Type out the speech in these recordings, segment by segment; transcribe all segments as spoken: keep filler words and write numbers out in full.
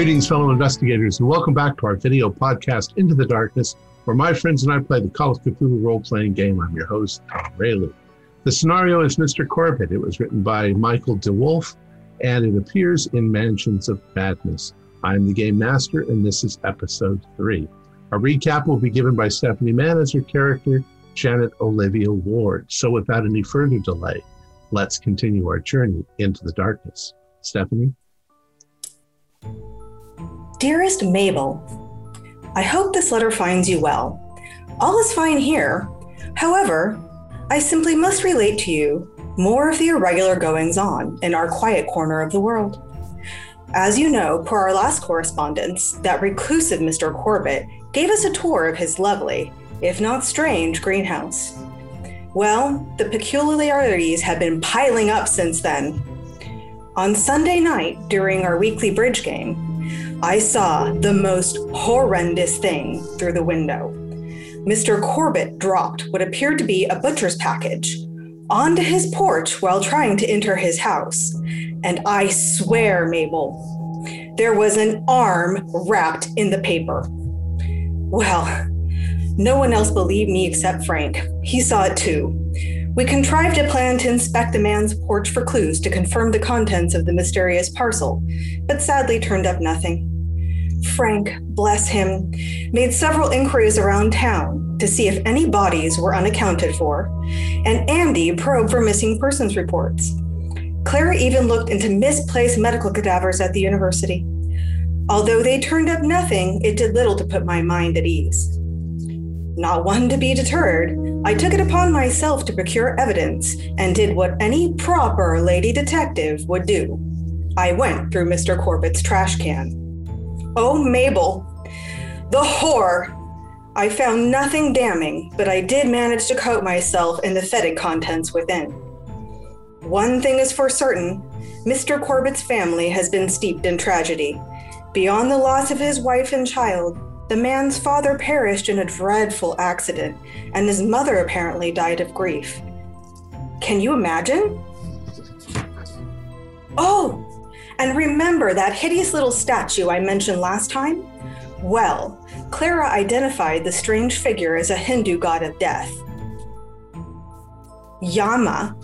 Greetings, fellow investigators, and welcome back to our video podcast, Into the Darkness, where my friends and I play the Call of Cthulhu role-playing game. I'm your host, Tom Raley. The scenario is Mister Corbitt. It was written by Michael DeWolf, and it appears in Mansions of Madness. I'm the Game Master, and this is Episode three. A recap will be given by Stephanie Mann as her character, Janet Olivia Ward. So without any further delay, let's continue our journey into the darkness. Stephanie? Dearest Mabel, I hope this letter finds you well. All is fine here. However, I simply must relate to you more of the irregular goings-on in our quiet corner of the world. As you know, per our last correspondence, that reclusive Mister Corbitt gave us a tour of his lovely, if not strange, greenhouse. Well, the peculiarities have been piling up since then. On Sunday night, during our weekly bridge game, I saw the most horrendous thing through the window. Mister Corbitt dropped what appeared to be a butcher's package onto his porch while trying to enter his house. And I swear, Mabel, there was an arm wrapped in the paper. Well, no one else believed me except Frank. He saw it too. We contrived a plan to inspect the man's porch for clues to confirm the contents of the mysterious parcel, but sadly turned up nothing. Frank, bless him, made several inquiries around town to see if any bodies were unaccounted for, and Andy probed for missing persons reports. Clara even looked into misplaced medical cadavers at the university. Although they turned up nothing, it did little to put my mind at ease. Not one to be deterred, I took it upon myself to procure evidence and did what any proper lady detective would do. I went through Mister Corbitt's trash can. Oh, Mabel, the horror! I found nothing damning, but I did manage to coat myself in the fetid contents within. One thing is for certain, Mister Corbitt's family has been steeped in tragedy. Beyond the loss of his wife and child, the man's father perished in a dreadful accident, and his mother apparently died of grief. Can you imagine? Oh! And remember that hideous little statue I mentioned last time? Well, Clara identified the strange figure as a Hindu god of death, Yama,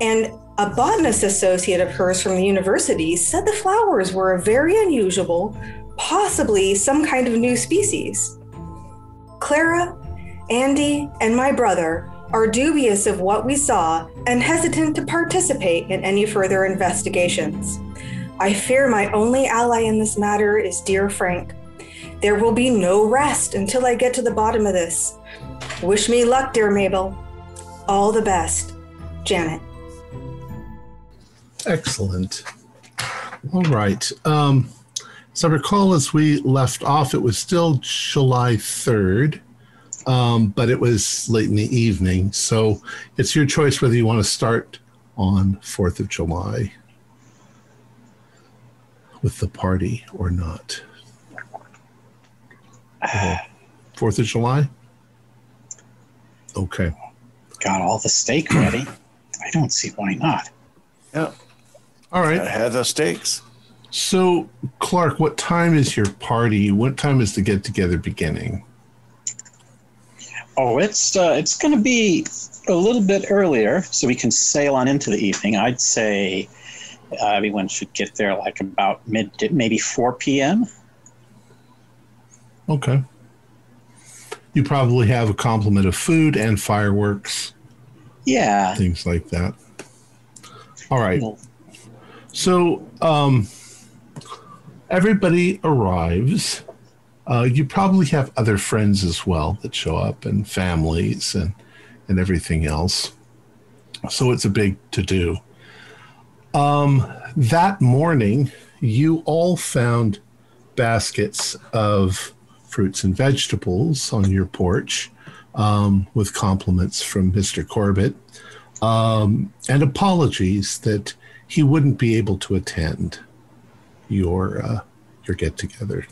and a botanist associate of hers from the university said the flowers were a very unusual, possibly some kind of new species. Clara, Andy, and my brother are dubious of what we saw and hesitant to participate in any further investigations. I fear my only ally in this matter is dear Frank. There will be no rest until I get to the bottom of this. Wish me luck, dear Mabel. All the best, Janet. Excellent. All right. Um, so I recall as we left off, it was still July third. Um, but it was late in the evening, so it's your choice whether you want to start on fourth of July with the party or not. Uh, fourth of July? Okay. Got all the steak ready. I don't see why not. Yeah. All right. I had the steaks. So, Clark, what time is your party? What time is the get-together beginning? Oh, it's uh, it's going to be a little bit earlier, so we can sail on into the evening. I'd say uh, everyone should get there like about mid, maybe four p.m. Okay. You probably have a complement of food and fireworks. Yeah. Things like that. All right. Well, so um, everybody arrives. Uh, you probably have other friends as well that show up, and families and, and everything else. So it's a big to-do. Um, that morning, you all found baskets of fruits and vegetables on your porch um, with compliments from Mister Corbitt um, and apologies that he wouldn't be able to attend your uh, your get-together.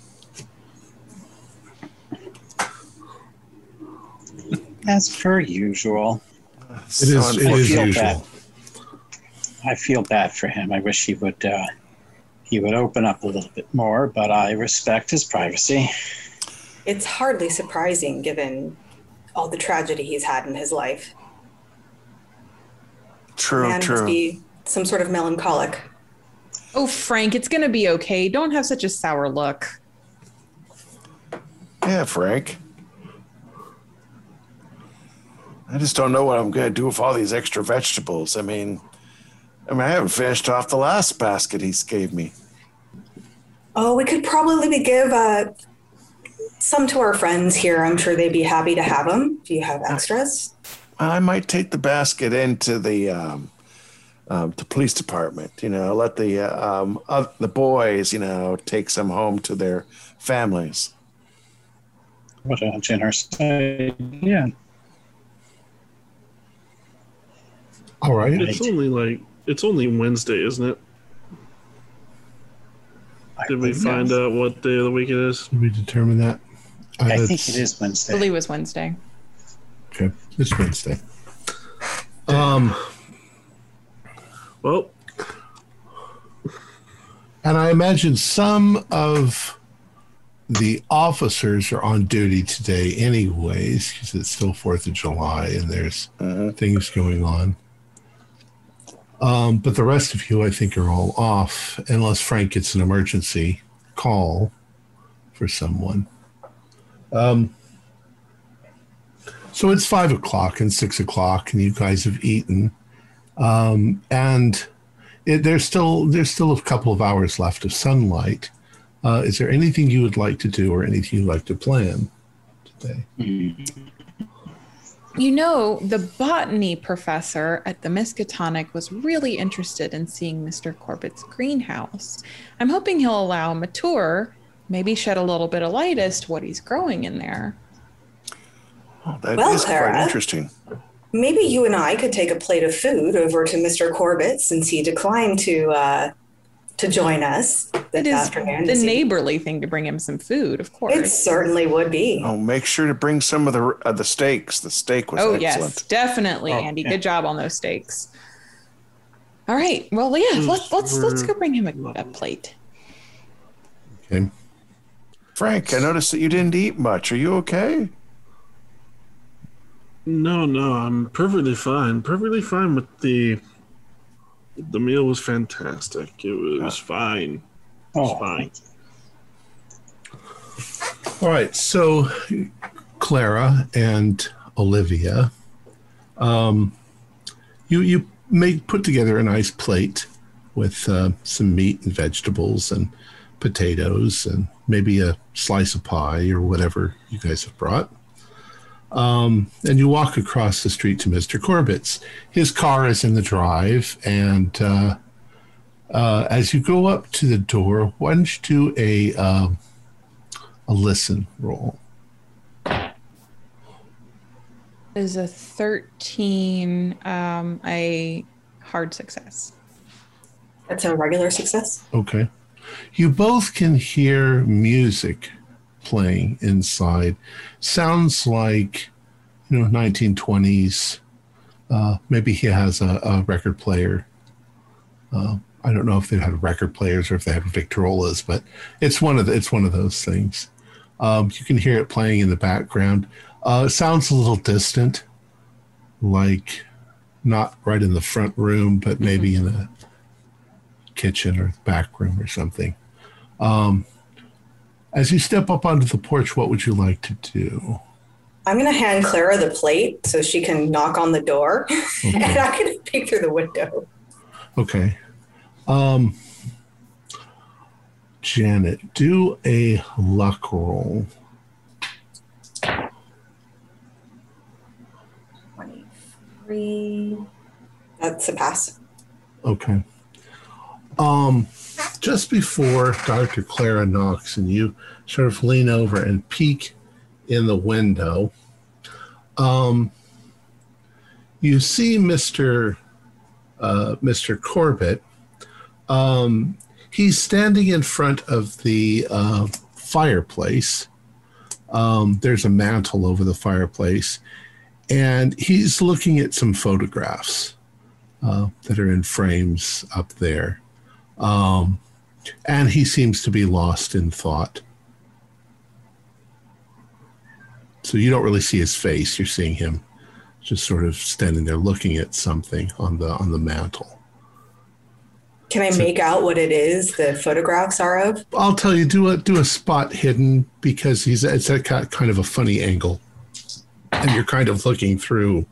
As per usual. It so is, it is usual. Bad. I feel bad for him. I wish he would uh, he would open up a little bit more, but I respect his privacy. It's hardly surprising given all the tragedy he's had in his life. True, Man true. Must be some sort of melancholic. Oh, Frank, it's going to be okay. Don't have such a sour look. Yeah, Frank. I just don't know what I'm going to do with all these extra vegetables. I mean, I mean, I haven't finished off the last basket he gave me. Oh, we could probably give uh, some to our friends here. I'm sure they'd be happy to have them. Do you have extras? I might take the basket into the um, um, the police department. You know, let the uh, um, uh, the boys, you know, take some home to their families. What a generous idea! All right. It's only like it's only Wednesday, isn't it? Did we find yes. out what day of the week it is? Did we determine that? Uh, I think it is Wednesday. I believe it was Wednesday. Okay, it's Wednesday. Um. Well, and I imagine some of the officers are on duty today, anyways, because it's still Fourth of July and there's uh, things going on. Um, but the rest of you, I think, are all off, unless Frank gets an emergency call for someone. Um, so it's five o'clock and six o'clock, and you guys have eaten, um, and it, there's still there's still a couple of hours left of sunlight. Uh, is there anything you would like to do, or anything you'd like to plan today? Mm-hmm. You know, the botany professor at the Miskatonic was really interested in seeing Mister Corbitt's greenhouse. I'm hoping he'll allow him a tour, maybe shed a little bit of light as to what he's growing in there. Oh, that well, is Clara, quite interesting. Maybe you and I could take a plate of food over to Mister Corbitt since he declined to uh, to join us this afternoon. It is the neighborly thing to bring him some food, of course. It certainly would be. Oh, make sure to bring some of the uh, the steaks. The steak was oh, excellent. Oh, yes, definitely, oh, Andy. Yeah. Good job on those steaks. All right. Well, yeah, let's let's let's go bring him a, a plate. Okay. Frank, I noticed that you didn't eat much. Are you okay? No, no, I'm perfectly fine. Perfectly fine with the The meal was fantastic. It was fine. It was oh. fine. All right. So, Clara and Olivia, um, you you make put together a nice plate with uh, some meat and vegetables and potatoes and maybe a slice of pie or whatever you guys have brought. Um, and you walk across the street to Mister Corbitt's. His car is in the drive, and uh, uh, as you go up to the door, why don't you do a uh, a listen roll? Is a thirteen um, a hard success? That's a regular success. Okay, you both can hear music playing inside. Sounds like, you know, nineteen twenties. Uh, maybe he has a, a record player. Uh, I don't know if they had record players or if they had Victrolas, but it's one of the, it's one of those things. Um, you can hear it playing in the background. Uh, it sounds a little distant, like not right in the front room, but maybe in the kitchen or the back room or something. Um, As you step up onto the porch, what would you like to do? I'm going to hand Clara the plate so she can knock on the door. Okay. And I can peek through the window. Okay. Um, Janet, do a luck roll. twenty-three. That's a pass. Okay. Um... Just before Doctor Clara knocks and you sort of lean over and peek in the window, um, you see Mister Uh, Mister Corbitt. Um, he's standing in front of the uh, fireplace. Um, there's a mantle over the fireplace, and he's looking at some photographs uh, that are in frames up there. Um, and he seems to be lost in thought. So you don't really see his face. You're seeing him just sort of standing there looking at something on the on the mantle. Can I so, make out what it is the photographs are of? I'll tell you, do a do a spot hidden, because he's it's a kind of a funny angle. And you're kind of looking through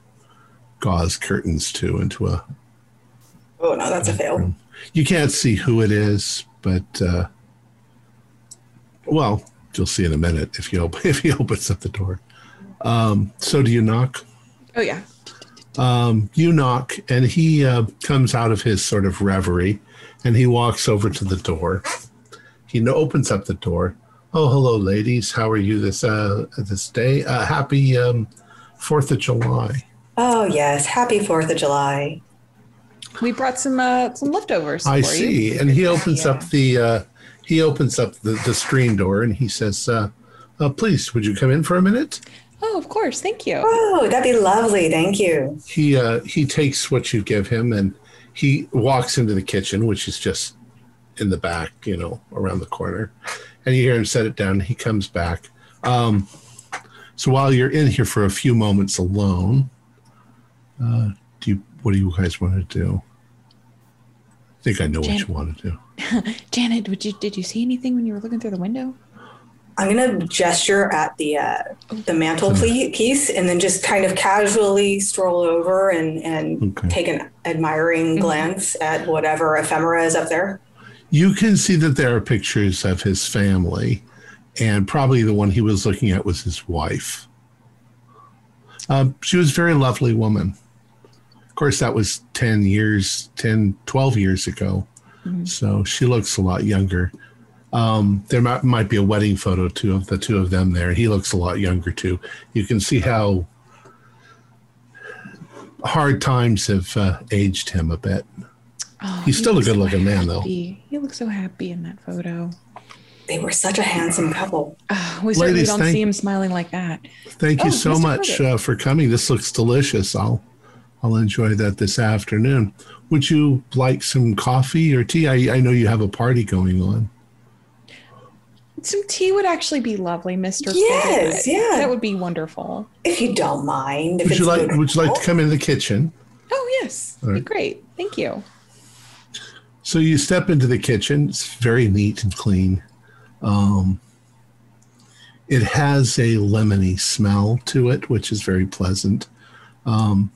gauze curtains too into a... Oh, no, that's a fail. You can't see who it is, but, uh, well, you'll see in a minute if you open, if he opens up the door. Um, so do you knock? Oh, yeah. Um, you knock, and he uh, comes out of his sort of reverie, and he walks over to the door. He opens up the door. Oh, hello, ladies. How are you this uh, this day? Uh, happy um, fourth of July. Oh, yes. Happy fourth of July. We brought some uh, some leftovers. I for see, you. And he opens yeah. up the uh, he opens up the, the screen door, and he says, uh, uh, "Please, would you come in for a minute?" Oh, of course, thank you. Oh, that'd be lovely, thank you. He uh, he takes what you give him, and he walks into the kitchen, which is just in the back, you know, around the corner. And you hear him set it down. And he comes back. Um, so while you're in here for a few moments alone, uh, do you? What do you guys want to do? I think I know Janet, what you want to do. Janet, would you, did you see anything when you were looking through the window? I'm going to gesture at the uh, the mantle okay. piece and then just kind of casually stroll over and, and okay. take an admiring mm-hmm. glance at whatever ephemera is up there. You can see that there are pictures of his family, and probably the one he was looking at was his wife. Um, she was a very lovely woman. Of course, that was ten years, ten, twelve years ago. Mm-hmm. So she looks a lot younger. Um, there might, might be a wedding photo too of the two of them there. He looks a lot younger too. You can see how hard times have uh, aged him a bit. Oh, He's he still a good looking so man though. He looks so happy in that photo. They were such a handsome couple. Oh, we certainly Ladies, don't thank, see him smiling like that. Thank you oh, so Mister much uh, for coming. This looks delicious. I'll I'll enjoy that this afternoon. Would you like some coffee or tea? I, I know you have a party going on. Some tea would actually be lovely, Mister Yes, Corbitt. Yeah. That would be wonderful. If you don't mind. If would, you like, would you like to come in the kitchen? Oh, yes. All right. That'd be great. Thank you. So you step into the kitchen. It's very neat and clean. Um, it has a lemony smell to it, which is very pleasant. Um,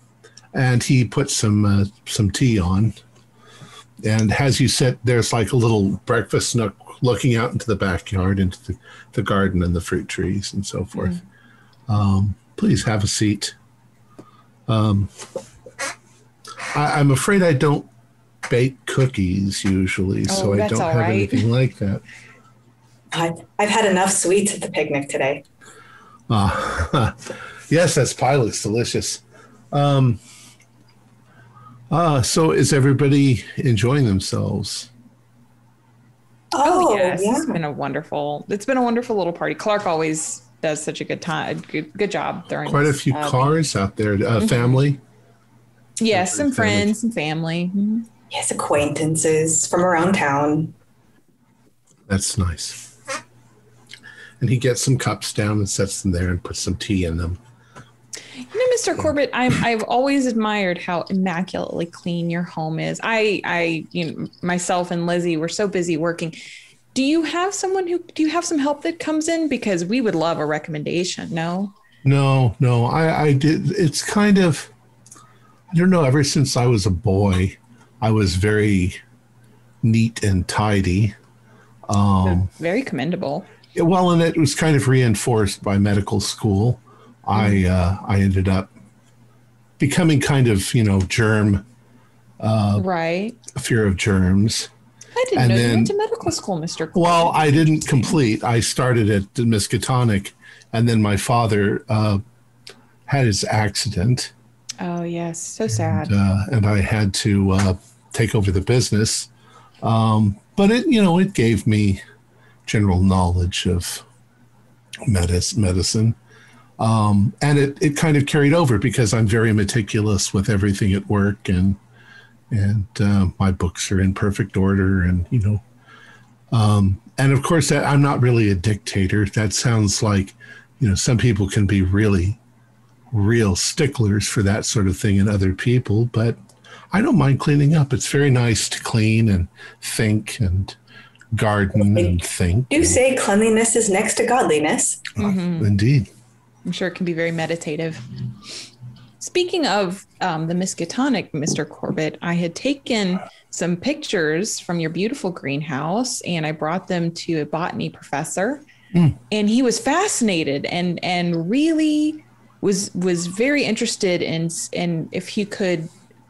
And he puts some uh, some tea on and has you sit. There's like a little breakfast nook looking out into the backyard, into the, the garden and the fruit trees and so forth. Mm-hmm. Um, please have a seat. Um, I, I'm afraid I don't bake cookies usually, oh, so I don't have right. anything like that. I've, I've had enough sweets at the picnic today. Uh, yes, that's pie looks delicious. Um, Uh, so is everybody enjoying themselves? Oh, oh yes, yeah. It's been a wonderful, it's been a wonderful little party. Clark always does such a good time, good, good job. During Quite a few this, uh, cars out there, uh, mm-hmm. family. Yes, some family. friends, some family. Mm-hmm. Yes, acquaintances from around town. That's nice. And he gets some cups down and sets them there and puts some tea in them. You know, Mister Corbitt, I'm, I've always admired how immaculately clean your home is. I, I, you know, myself and Lizzie were so busy working. Do you have someone who, do you have some help that comes in? Because we would love a recommendation. No, no, no. I, I did. It's kind of, I don't know, ever since I was a boy, I was very neat and tidy. Um, very commendable. Well, and it was kind of reinforced by medical school. I uh, I ended up becoming kind of, you know, germ, uh, right? Fear of germs. I didn't and know then, you went to medical school, Mister Corbitt. Well, I didn't complete. I started at Miskatonic, and then my father uh, had his accident. Oh, yes. So sad. And, uh, and I had to uh, take over the business. Um, but, it you know, it gave me general knowledge of medis- medicine. Um, and it, it kind of carried over because I'm very meticulous with everything at work, and and uh, my books are in perfect order, and you know Um, and of course, that, I'm not really a dictator. That sounds like, you know, some people can be really real sticklers for that sort of thing in other people, but I don't mind cleaning up. It's very nice to clean and think and garden and think. You say cleanliness is next to godliness. Mm-hmm. Indeed. I'm sure it can be very meditative. Speaking of um, the Miskatonic, Mister Corbitt, I had taken some pictures from your beautiful greenhouse and I brought them to a botany professor. Mm. And he was fascinated and and really was was very interested in, in if he could,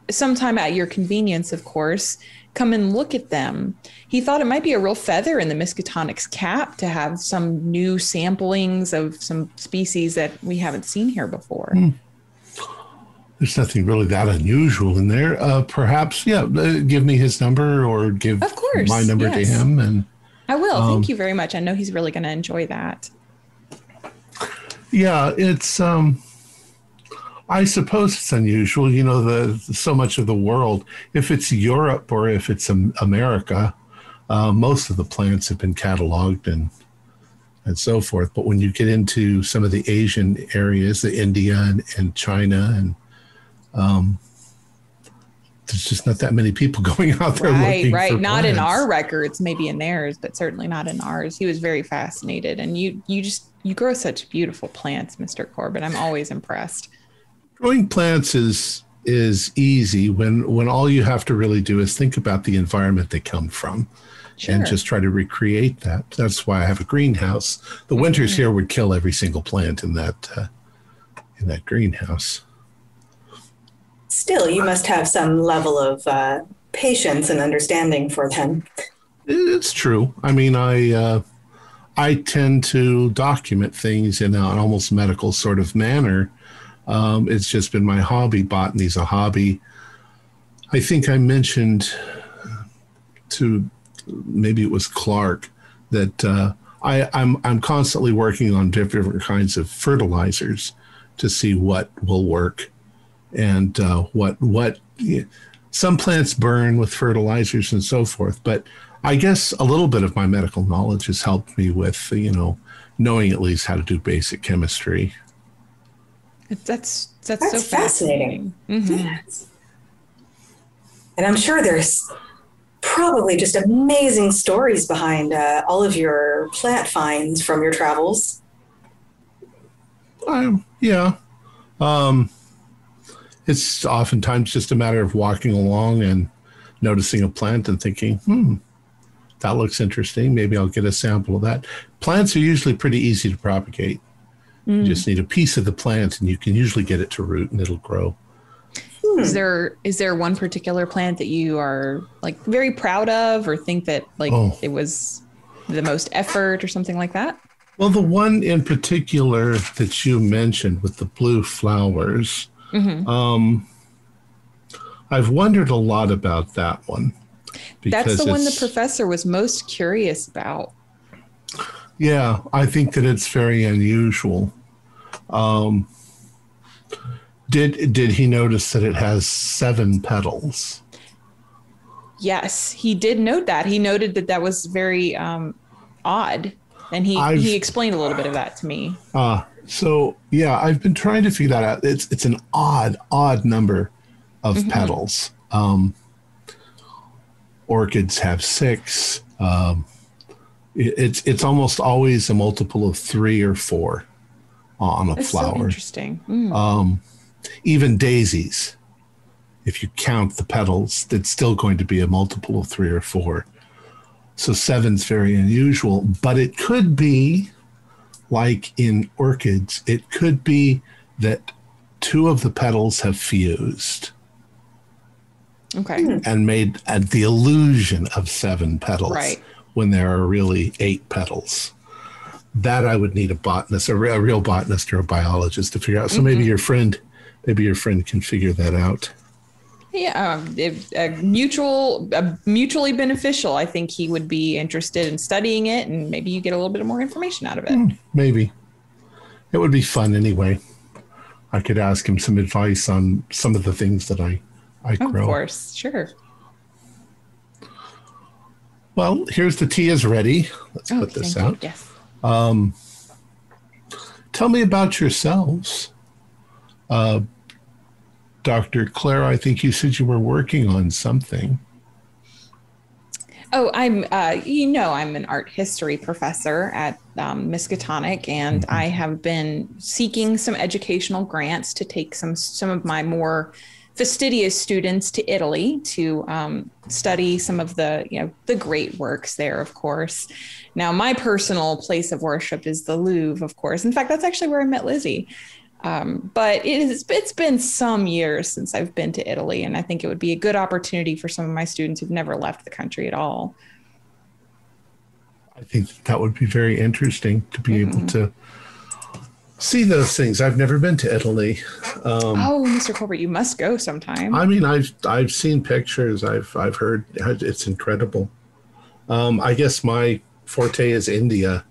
sometime at your convenience, of course, come and look at them. He thought it might be a real feather in the Miskatonic's cap to have some new samplings of some species that we haven't seen here before. Mm. There's nothing really that unusual in there. Uh, perhaps, yeah, uh, give me his number or give of course, my number yes. to him. And I will. Um, Thank you very much. I know he's really going to enjoy that. Yeah, it's, um, I suppose it's unusual. You know, the so much of the world, if it's Europe or if it's America, uh, most of the plants have been cataloged and and so forth. But when you get into some of the Asian areas, the India and, and China and Um, there's just not that many people going out there right, looking right. for Right, right. Not in our records, maybe in theirs, but certainly not in ours. He was very fascinated. And you you just, you grow such beautiful plants, Mister Corbitt. I'm always impressed. Growing plants is is easy when, when all you have to really do is think about the environment they come from sure. and just try to recreate that. That's why I have a greenhouse. The mm-hmm. winters here would kill every single plant in that uh, in that greenhouse. Still, you must have some level of uh, patience and understanding for them. It's true. I mean, I uh, I tend to document things in an almost medical sort of manner. Um, it's just been my hobby. Botany's a hobby. I think I mentioned to maybe it was Clark that uh, I, I'm I'm constantly working on different kinds of fertilizers to see what will work. And uh, what what some plants burn with fertilizers and so forth. But I guess a little bit of my medical knowledge has helped me with, you know, knowing at least how to do basic chemistry. That's that's, that's so fascinating. fascinating. Mm-hmm. Yes. And I'm sure there's probably just amazing stories behind uh, all of your plant finds from your travels. Um, yeah. Um, It's oftentimes just a matter of walking along and noticing a plant and thinking, hmm, that looks interesting. Maybe I'll get a sample of that. Plants are usually pretty easy to propagate. Mm. You just need a piece of the plant and you can usually get it to root and it'll grow. Hmm. Is there is there one particular plant that you are like very proud of or think that like oh. it was the most effort or something like that? Well, the one in particular that you mentioned with the blue flowers, Mm-hmm. Um, I've wondered a lot about that one. That's the one the professor was most curious about. Yeah, I think that it's very unusual. Um, did did he notice that it has seven petals? Yes, he did note that. He noted that that was very um, odd, and he, he explained a little bit of that to me. Ah. Uh, So, yeah, I've been trying to figure that out. It's it's an odd, odd number of mm-hmm. petals. Um, orchids have six. Um, it, it's it's almost always a multiple of three or four on a That's flower. So interesting. Mm. Um, even daisies, if you count the petals, it's still going to be a multiple of three or four. So seven's very unusual, but it could be, like in orchids, it could be that two of the petals have fused. Okay. And made uh, the illusion of seven petals right. when there are really eight petals. That I would need a botanist, a, re- a real botanist or a biologist to figure out. So mm-hmm. maybe your friend, maybe your friend can figure that out. Yeah, um, if, a mutual, a mutually beneficial. I think he would be interested in studying it, and maybe you get a little bit more information out of it. Mm, maybe. It would be fun anyway. I could ask him some advice on some of the things that I, I grow. Of course, sure. Well, here's the tea is ready. Let's oh, put this out. You. Yes. Um, tell me about yourselves. Uh, Doctor Claire, I think you said you were working on something. Oh, I'm, uh, you know, I'm an art history professor at um, Miskatonic, and mm-hmm. I have been seeking some educational grants to take some, some of my more fastidious students to Italy to um, study some of the, you know, the great works there, of course. Now, my personal place of worship is the Louvre, of course. In fact, that's actually where I met Lizzie. Um, but it is, it's been some years since I've been to Italy, and I think it would be a good opportunity for some of my students who've never left the country at all. I think that would be very interesting to be mm-hmm. able to see those things. I've never been to Italy. Um, oh, Mister Corbitt, you must go sometime. I mean, I've I've seen pictures. I've I've heard it's incredible. Um, I guess my forte is India.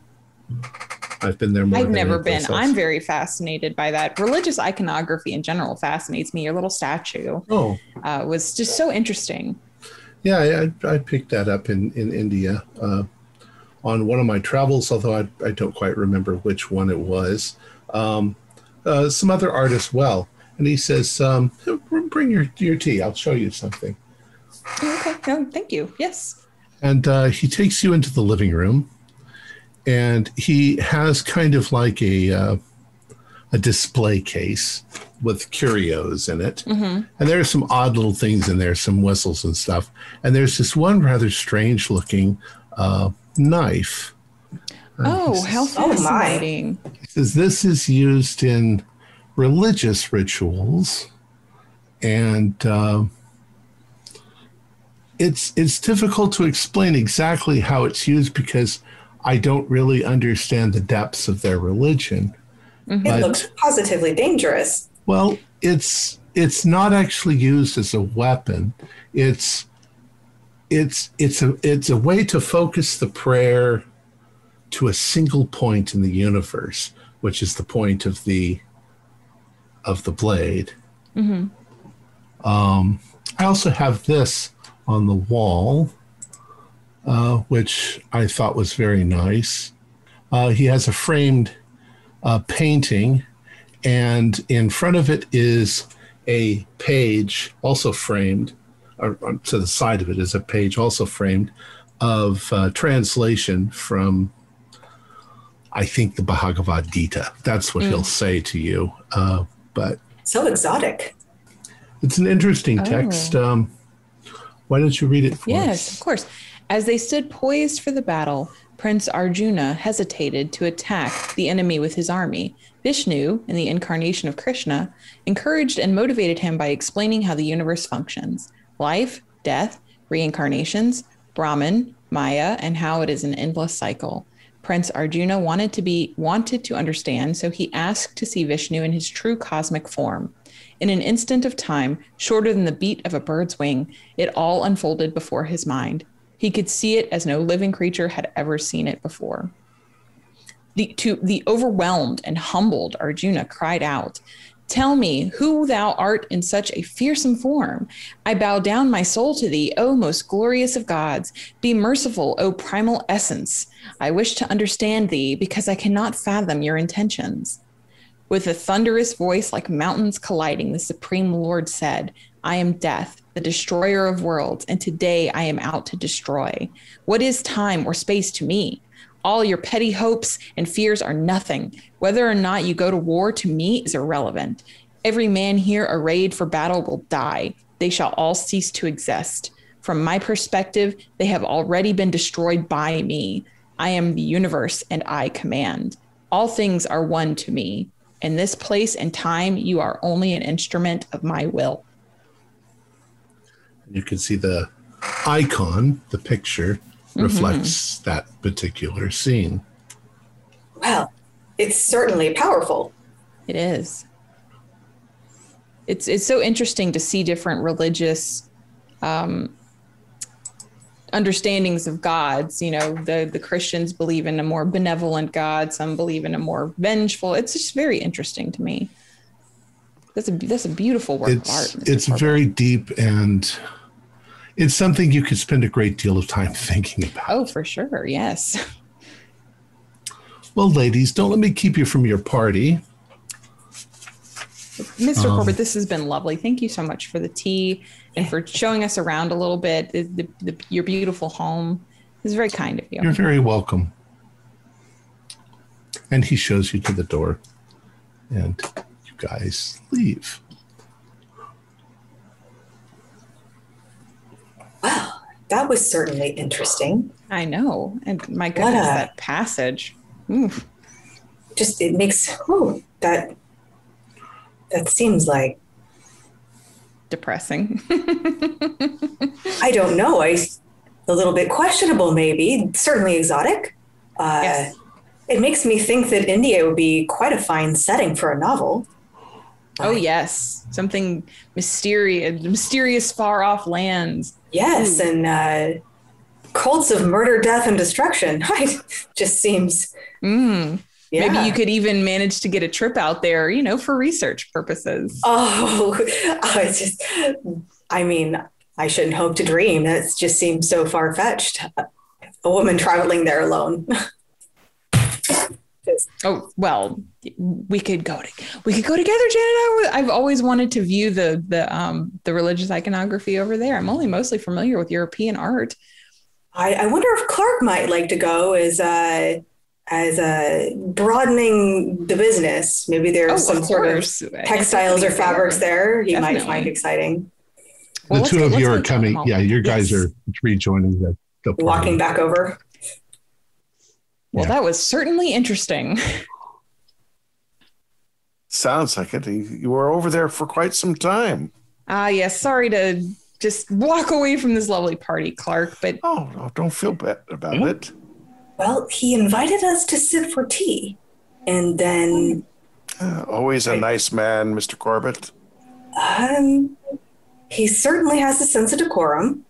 I've been there more I've than never been. Else. I'm very fascinated by that. Religious iconography in general fascinates me. Your little statue oh. uh, was just so interesting. Yeah, I, I picked that up in, in India uh, on one of my travels, although I, I don't quite remember which one it was. Um, uh, some other art as well. And he says, um, bring your, your tea. I'll show you something. Okay. No, thank you. Yes. And uh, he takes you into the living room. And he has kind of like a uh, a display case with curios in it. Mm-hmm. And there are some odd little things in there, some whistles and stuff. And there's this one rather strange looking uh, knife. Oh, says, how fascinating. He says, this is used in religious rituals. And uh, it's it's difficult to explain exactly how it's used because I don't really understand the depths of their religion. Mm-hmm. It looks positively dangerous. Well, it's it's not actually used as a weapon. It's it's it's a it's a way to focus the prayer to a single point in the universe, which is the point of the of the blade. Mm-hmm. Um, I also have this on the wall. Uh, which I thought was very nice. Uh, he has a framed uh, painting, and in front of it is a page, also framed, or, or to the side of it is a page also framed, of uh, translation from, I think, the Bhagavad Gita. That's what mm. he'll say to you. Uh, but so exotic. It's an interesting oh. text. Um, why don't you read it for yes, us? Yes, of course. As they stood poised for the battle, Prince Arjuna hesitated to attack the enemy with his army. Vishnu, in the incarnation of Krishna, encouraged and motivated him by explaining how the universe functions. Life, death, reincarnations, Brahman, Maya, and how it is an endless cycle. Prince Arjuna wanted to be wanted to understand, so he asked to see Vishnu in his true cosmic form. In an instant of time, shorter than the beat of a bird's wing, it all unfolded before his mind. He could see it as no living creature had ever seen it before. The, to, the overwhelmed and humbled Arjuna cried out, "Tell me who thou art in such a fearsome form. I bow down my soul to thee, O most glorious of gods. Be merciful, O primal essence. I wish to understand thee because I cannot fathom your intentions." With a thunderous voice like mountains colliding, the Supreme Lord said, "I am death, the destroyer of worlds, and today I am out to destroy. What is time or space to me? All your petty hopes and fears are nothing. Whether or not you go to war to me is irrelevant. Every man here arrayed for battle will die. They shall all cease to exist. From my perspective, they have already been destroyed by me. I am the universe and I command. All things are one to me. In this place and time, you are only an instrument of my will." You can see the icon, the picture, reflects mm-hmm. that particular scene. Well, it's certainly powerful. It is. It's it's so interesting to see different religious um, understandings of gods. You know, the, the Christians believe in a more benevolent God. Some believe in a more vengeful. It's just very interesting to me. That's a, that's a beautiful work it's, of art. It's very deep and it's something you could spend a great deal of time thinking about. Oh, for sure. Yes. Well, ladies, don't let me keep you from your party. Mister Um, Corbitt, this has been lovely. Thank you so much for the tea and for showing us around a little bit, the, the, the, your beautiful home. It was very kind of you. You're very welcome. And he shows you to the door. And you guys leave. Wow, that was certainly interesting. I know. And my goodness, a, that passage. Mm. Just, it makes, oh, that, that seems like. Depressing. I don't know. I, a little bit questionable, maybe. Certainly exotic. Uh, yes. It makes me think that India would be quite a fine setting for a novel. Oh, yes. Something mysterious, mysterious far-off lands. Yes, ooh. And uh, cults of murder, death, and destruction. Just seems... Mm. Yeah. Maybe you could even manage to get a trip out there, you know, for research purposes. Oh, oh it's just, I mean, I shouldn't hope to dream. That just seems so far-fetched. A woman traveling there alone. Oh, well, we could go to, we could go together, Janet. I've always wanted to view the the um, the religious iconography over there. I'm only mostly familiar with European art. I, I wonder if Clark might like to go as uh, as uh, broadening the business. Maybe there's oh, some of sort course. of textiles or fabrics there. You might find exciting. Well, the two go, of you are coming. Yeah, your guys yes. are rejoining the, the walking back over. Well, yeah. That was certainly interesting. Sounds like it. You were over there for quite some time. Ah, uh, yes. Yeah, sorry to just walk away from this lovely party, Clark. But oh, no, don't feel bad about mm-hmm. it. Well, he invited us to sit for tea, and then uh, always a nice man, Mister Corbitt. Um, he certainly has a sense of decorum.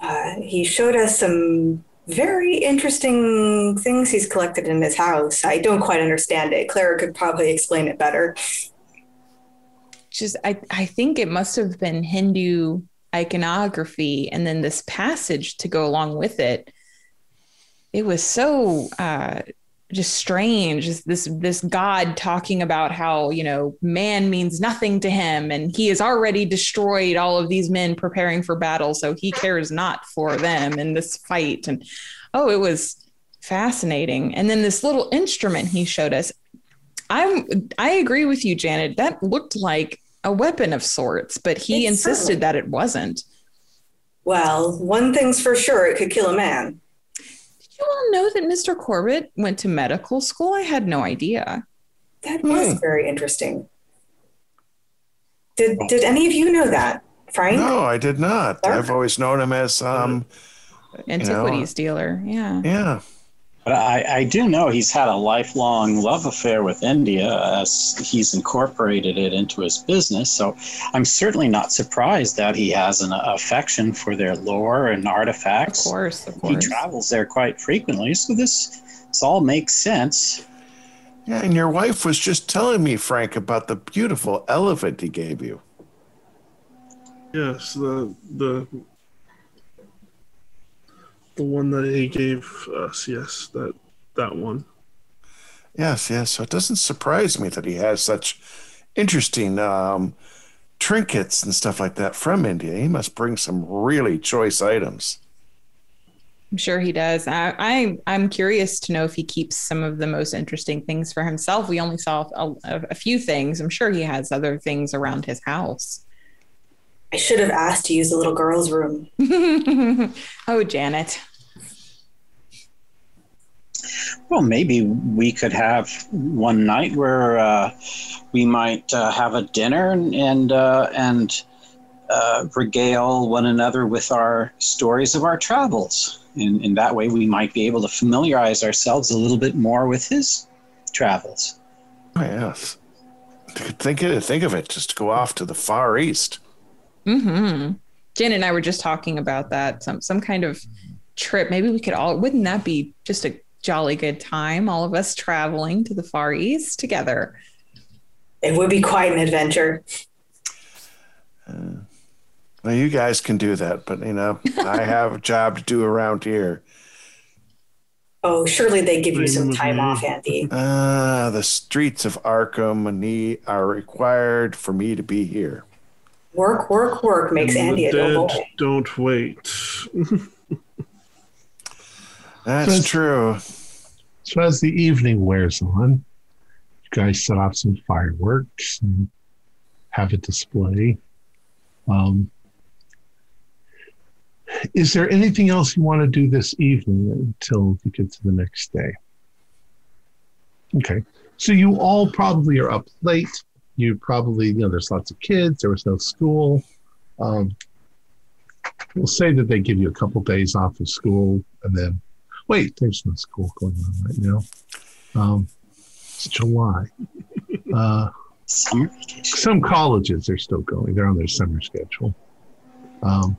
Uh, he showed us some. Very interesting things he's collected in his house. I don't quite understand it. Clara could probably explain it better. Just, I, I think it must have been Hindu iconography and then this passage to go along with it. It was so uh, just strange. This, this God talking about how, you know, man means nothing to him and he has already destroyed all of these men preparing for battle. So he cares not for them in this fight. And, oh, it was fascinating. And then this little instrument he showed us, I'm, I agree with you, Janet, that looked like a weapon of sorts, but he it's insisted certainly. that it wasn't. Well, one thing's for sure. It could kill a man. You all know that Mister Corbitt went to medical school? I had no idea. That was hmm. very interesting. Did did any of you know that, Frank? No, I did not. Clark? I've always known him as um antiquities you know, dealer. Yeah. Yeah. But I, I do know he's had a lifelong love affair with India as he's incorporated it into his business. So I'm certainly not surprised that he has an affection for their lore and artifacts. Of course, of course. He travels there quite frequently. So this, this all makes sense. Yeah, and your wife was just telling me, Frank, about the beautiful elephant he gave you. Yes, the... the The one that he gave us, yes, that that one. Yes, yes. So it doesn't surprise me that he has such interesting um, trinkets and stuff like that from India. He must bring some really choice items. I'm sure he does. I, I, I'm curious to know if he keeps some of the most interesting things for himself. We only saw a, a few things. I'm sure he has other things around his house. I should have asked to use the little girl's room. Oh, Janet. Well, maybe we could have one night where uh, we might uh, have a dinner and uh, and uh, regale one another with our stories of our travels. And, and that way we might be able to familiarize ourselves a little bit more with his travels. Oh, yes. Think of, think of it, just to go off to the Far East. Mm-hmm. Jen and I were just talking about that. Some some kind of trip. Maybe we could all, wouldn't that be just a jolly good time? All of us traveling to the Far East together. It would be quite an adventure. Uh, Well, you guys can do that, but, you know, I have a job to do around here. Oh, surely they give you some time off, Andy. Ah, uh, the streets of Arkham are required for me to be here. Work, work, work makes and Andy a noble. Don't wait. That's so as, true. So as the evening wears on, you guys set off some fireworks and have a display. Um, is there anything else you want to do this evening until you get to the next day? Okay. So you all probably are up late. You probably, you know, there's lots of kids. There was no school. Um, we'll say that they give you a couple days off of school and then, wait, there's no school going on right now. Um, it's July. Uh, some, some colleges are still going. They're on their summer schedule. Um,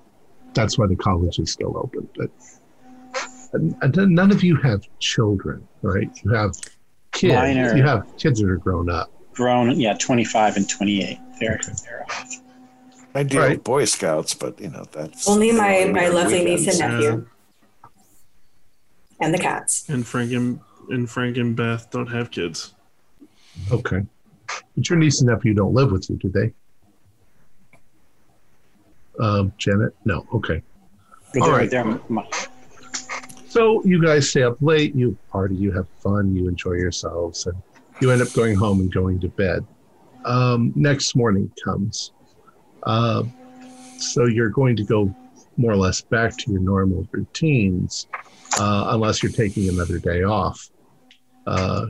that's why the college is still open. But none of you have children, right? You have kids. Minor. You have kids that are grown up. Grown, yeah, twenty-five and twenty-eight. They're, okay. they're off. I do right. Boy Scouts, but, you know, that's... Only my, my lovely niece and nephew. Uh, and the cats. And Frank and, and Frank and Beth don't have kids. Okay. But your niece and nephew don't live with you, do they? Um, Janet? No. Okay. All right. So you guys stay up late. You party. You have fun. You enjoy yourselves. And you end up going home and going to bed. Um, next morning comes. Uh, so you're going to go more or less back to your normal routines uh, unless you're taking another day off. Uh,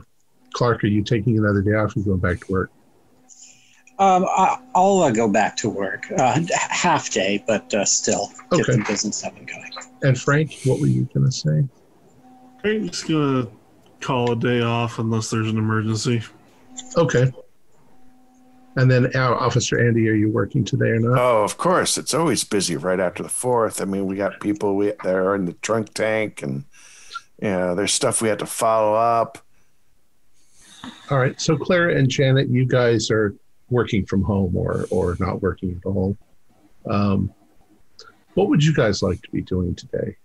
Clark, are you taking another day off or going back to work? Um, I'll uh, go back to work. Uh, half day, but uh, still get okay. the business up and going. And Frank, what were you going to say? Frank's going to call a day off unless there's an emergency. Okay. And then, our Officer Andy, are you working today or not? Oh, of course. It's always busy right after the fourth. I mean, we got people we, that are in the trunk tank, and you know, there's stuff we had to follow up. All right. So, Clara and Janet, you guys are working from home or or not working at all. Um, what would you guys like to be doing today?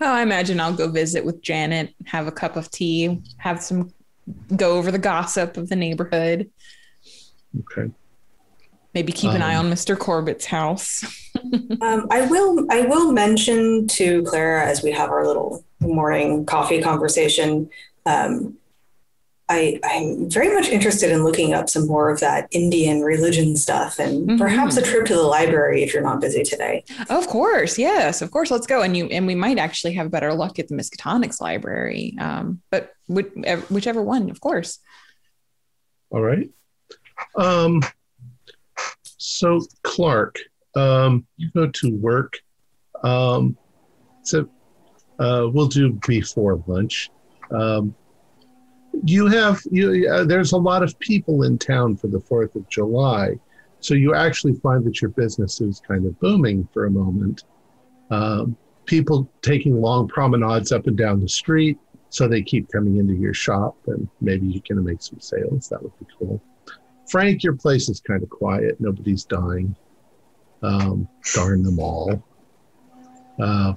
Well, I imagine I'll go visit with Janet, have a cup of tea, have some, go over the gossip of the neighborhood. Okay. Maybe keep an um, eye on Mister Corbitt's house. um, I will. I will mention to Clara as we have our little morning coffee conversation. Um, I, I'm very much interested in looking up some more of that Indian religion stuff and mm-hmm. perhaps a trip to the library if you're not busy today. Of course. Yes, of course. Let's go. And you and we might actually have better luck at the Miskatonic's library, um, but whichever one, of course. All right. Um, so, Clark, um, you go to work. Um, so uh, we'll do before lunch. Um, You have you. Uh, there's a lot of people in town for the Fourth of July, so you actually find that your business is kind of booming for a moment. Um, people taking long promenades up and down the street, so they keep coming into your shop, and maybe you can make some sales. That would be cool. Frank, your place is kind of quiet. Nobody's dying. Um, darn them all. Uh,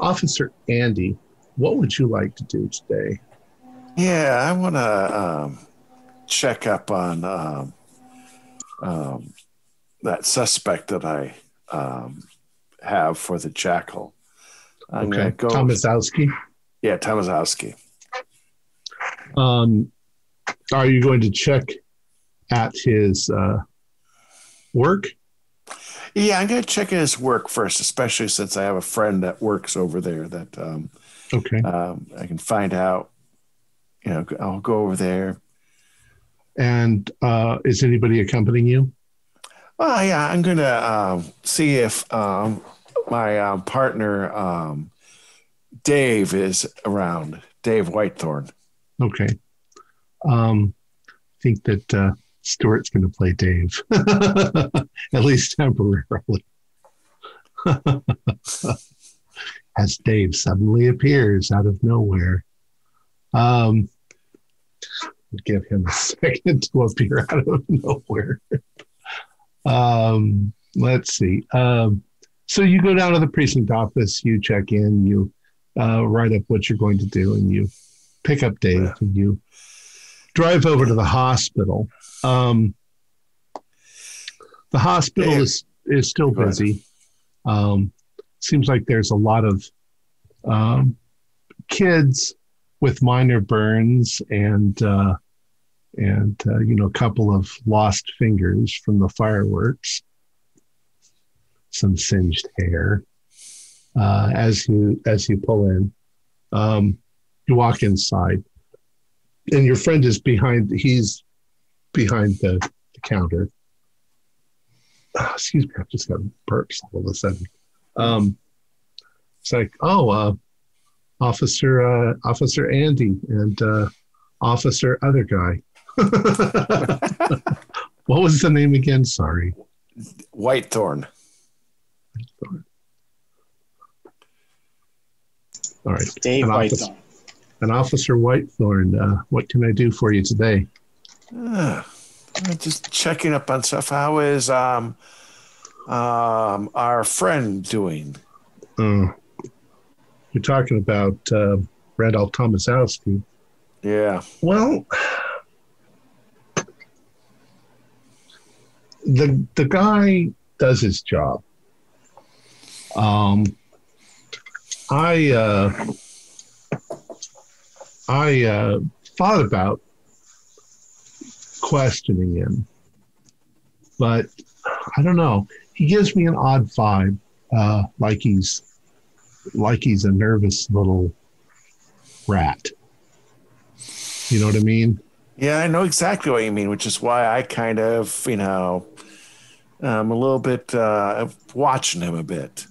Officer Andy, what would you like to do today? Yeah, I want to um, check up on um, um, that suspect that I um, have for the jackal. I'm okay, go Tomaszewski. Yeah, Tomaszewski. Um, are you going to check at his uh, work? Yeah, I'm going to check at his work first, especially since I have a friend that works over there that um, okay. um, I can find out. You know, I'll go over there. And uh, is anybody accompanying you? Oh, yeah. I'm going to uh, see if um, my uh, partner, um, Dave, is around. Dave Whitethorn. Okay. Um, I think that uh, Stuart's going to play Dave, at least temporarily. As Dave suddenly appears out of nowhere. Um, give him a second to appear out of nowhere. Um, let's see. Um, so you go down to the precinct office, you check in, you uh, write up what you're going to do, and you pick up Dave, yeah. and you drive over to the hospital. Um, the hospital Dave. is is still go busy. Um, seems like there's a lot of um, kids with minor burns and uh, and uh, you know, a couple of lost fingers from the fireworks, some singed hair. Uh, as you as you pull in, um, you walk inside, and your friend is behind. He's behind the, the counter. Oh, excuse me, I've just got burps all of a sudden. Um, it's like, oh, uh, Officer uh, Officer Andy and uh, Officer Other Guy. What was the name again? Sorry. Whitethorn. Whitethorn. All right. Dave an Whitethorn. Officer, an Officer Whitethorn, uh, what can I do for you today? Uh, just checking up on stuff. How is um, um, our friend doing? Uh, you're talking about uh, Randolph Tomaszewski. Yeah. Well, the the guy does his job. Um, I uh, I uh, thought about questioning him, but I don't know. He gives me an odd vibe, uh, like he's like he's a nervous little rat. You know what I mean? Yeah, I know exactly what you mean, which is why I kind of, you know, I'm a little bit uh, watching him a bit.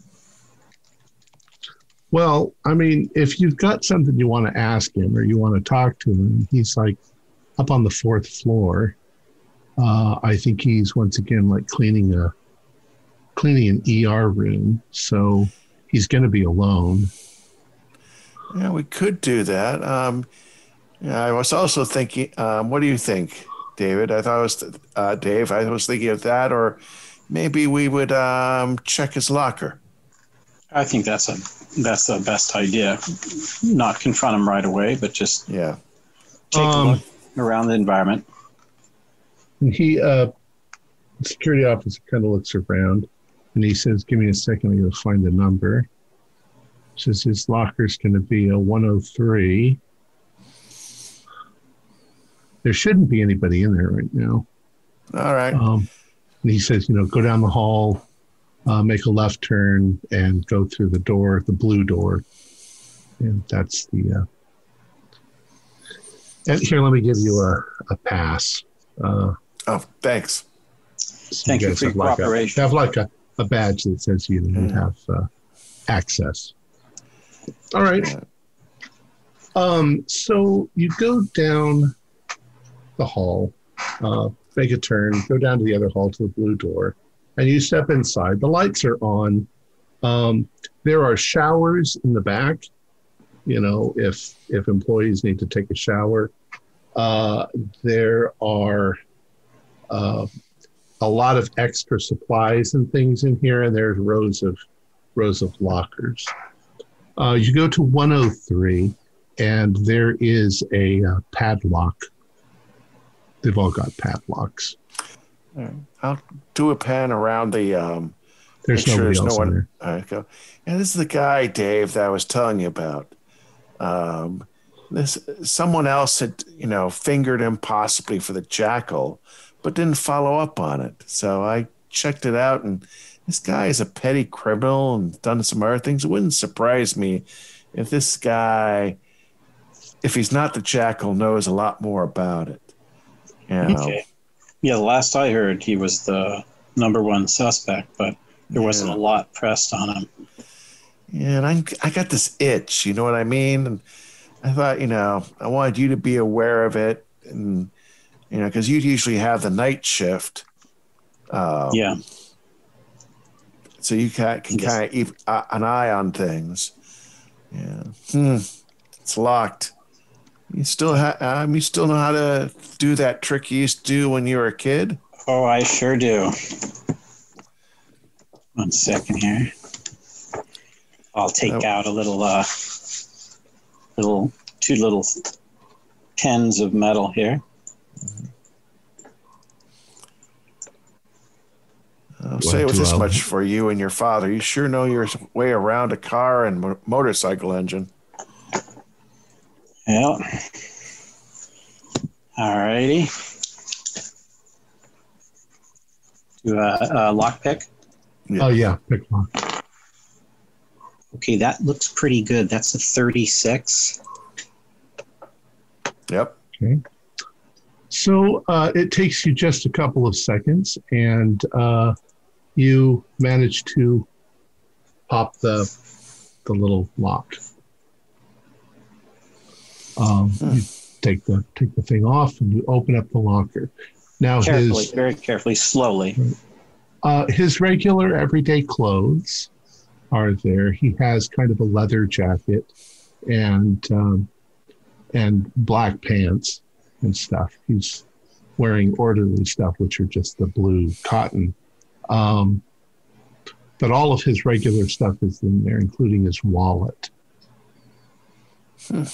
Well, I mean, if you've got something you want to ask him or you want to talk to him, he's like up on the fourth floor. Uh, I think he's once again like cleaning a cleaning an E R room, so he's going to be alone. Yeah, we could do that. Um, I was also thinking. Um, what do you think, David? I thought it was uh, Dave. I was thinking of that, or maybe we would um, check his locker. I think that's a that's the best idea. Not confront him right away, but just yeah, take um, a look around the environment. And he, uh, the security officer, kind of looks around, and he says, "Give me a second. I'm going to find the number." He says his locker's going to be a one oh three. There shouldn't be anybody in there right now. All right. Um, and he says, you know, go down the hall, uh, make a left turn, and go through the door, the blue door. And that's the... Uh... And here, let me give you a, a pass. Uh, oh, thanks. So Thank you, you for your like cooperation. A, have like a, a badge that says you mm. have uh, access. All right. Um, so you go down... the hall, uh, make a turn, go down to the other hall to the blue door, and you step inside. The lights are on. Um, there are showers in the back. You know, if if employees need to take a shower, uh, there are uh, a lot of extra supplies and things in here, and there's rows of rows of lockers. Uh, you go to one oh three, and there is a uh, padlock. They've all got padlocks. All right. I'll do a pan around the. Um, there's nobody sure there's else no one. In there. All right, go. And this is the guy, Dave, that I was telling you about. Um, this someone else had, you know, fingered him possibly for the jackal, but didn't follow up on it. So I checked it out, and this guy is a petty criminal and done some other things. It wouldn't surprise me if this guy, if he's not the jackal, knows a lot more about it. Yeah. Okay. Yeah, the last I heard, he was the number one suspect, but there yeah. wasn't a lot pressed on him. Yeah, and I, I got this itch, you know what I mean? And I thought, you know, I wanted you to be aware of it, and you know, because you'd usually have the night shift. Um, yeah. So you can, can yes. kind of keep uh, an eye on things. Yeah. Hmm. It's locked. You still ha- um, you still know how to do that trick you used to do when you were a kid? Oh, I sure do. One second here. I'll take oh. out a little, uh, little, two little pens of metal here. Mm-hmm. I'll say it was this much for you and your father. You sure know your way around a car and mo- motorcycle engine. Well, all righty. Do a, a lockpick? Yeah. Oh, yeah. Pick one. Okay, that looks pretty good. That's a thirty-six. Yep. Okay. So uh, it takes you just a couple of seconds, and uh, you manage to pop the the little lock. Um, huh. You take the take the thing off, and you open up the locker. Now, carefully, his, very carefully, slowly. Uh, his regular everyday clothes are there. He has kind of a leather jacket and um, and black pants and stuff. He's wearing orderly stuff, which are just the blue cotton. Um, but all of his regular stuff is in there, including his wallet. Huh.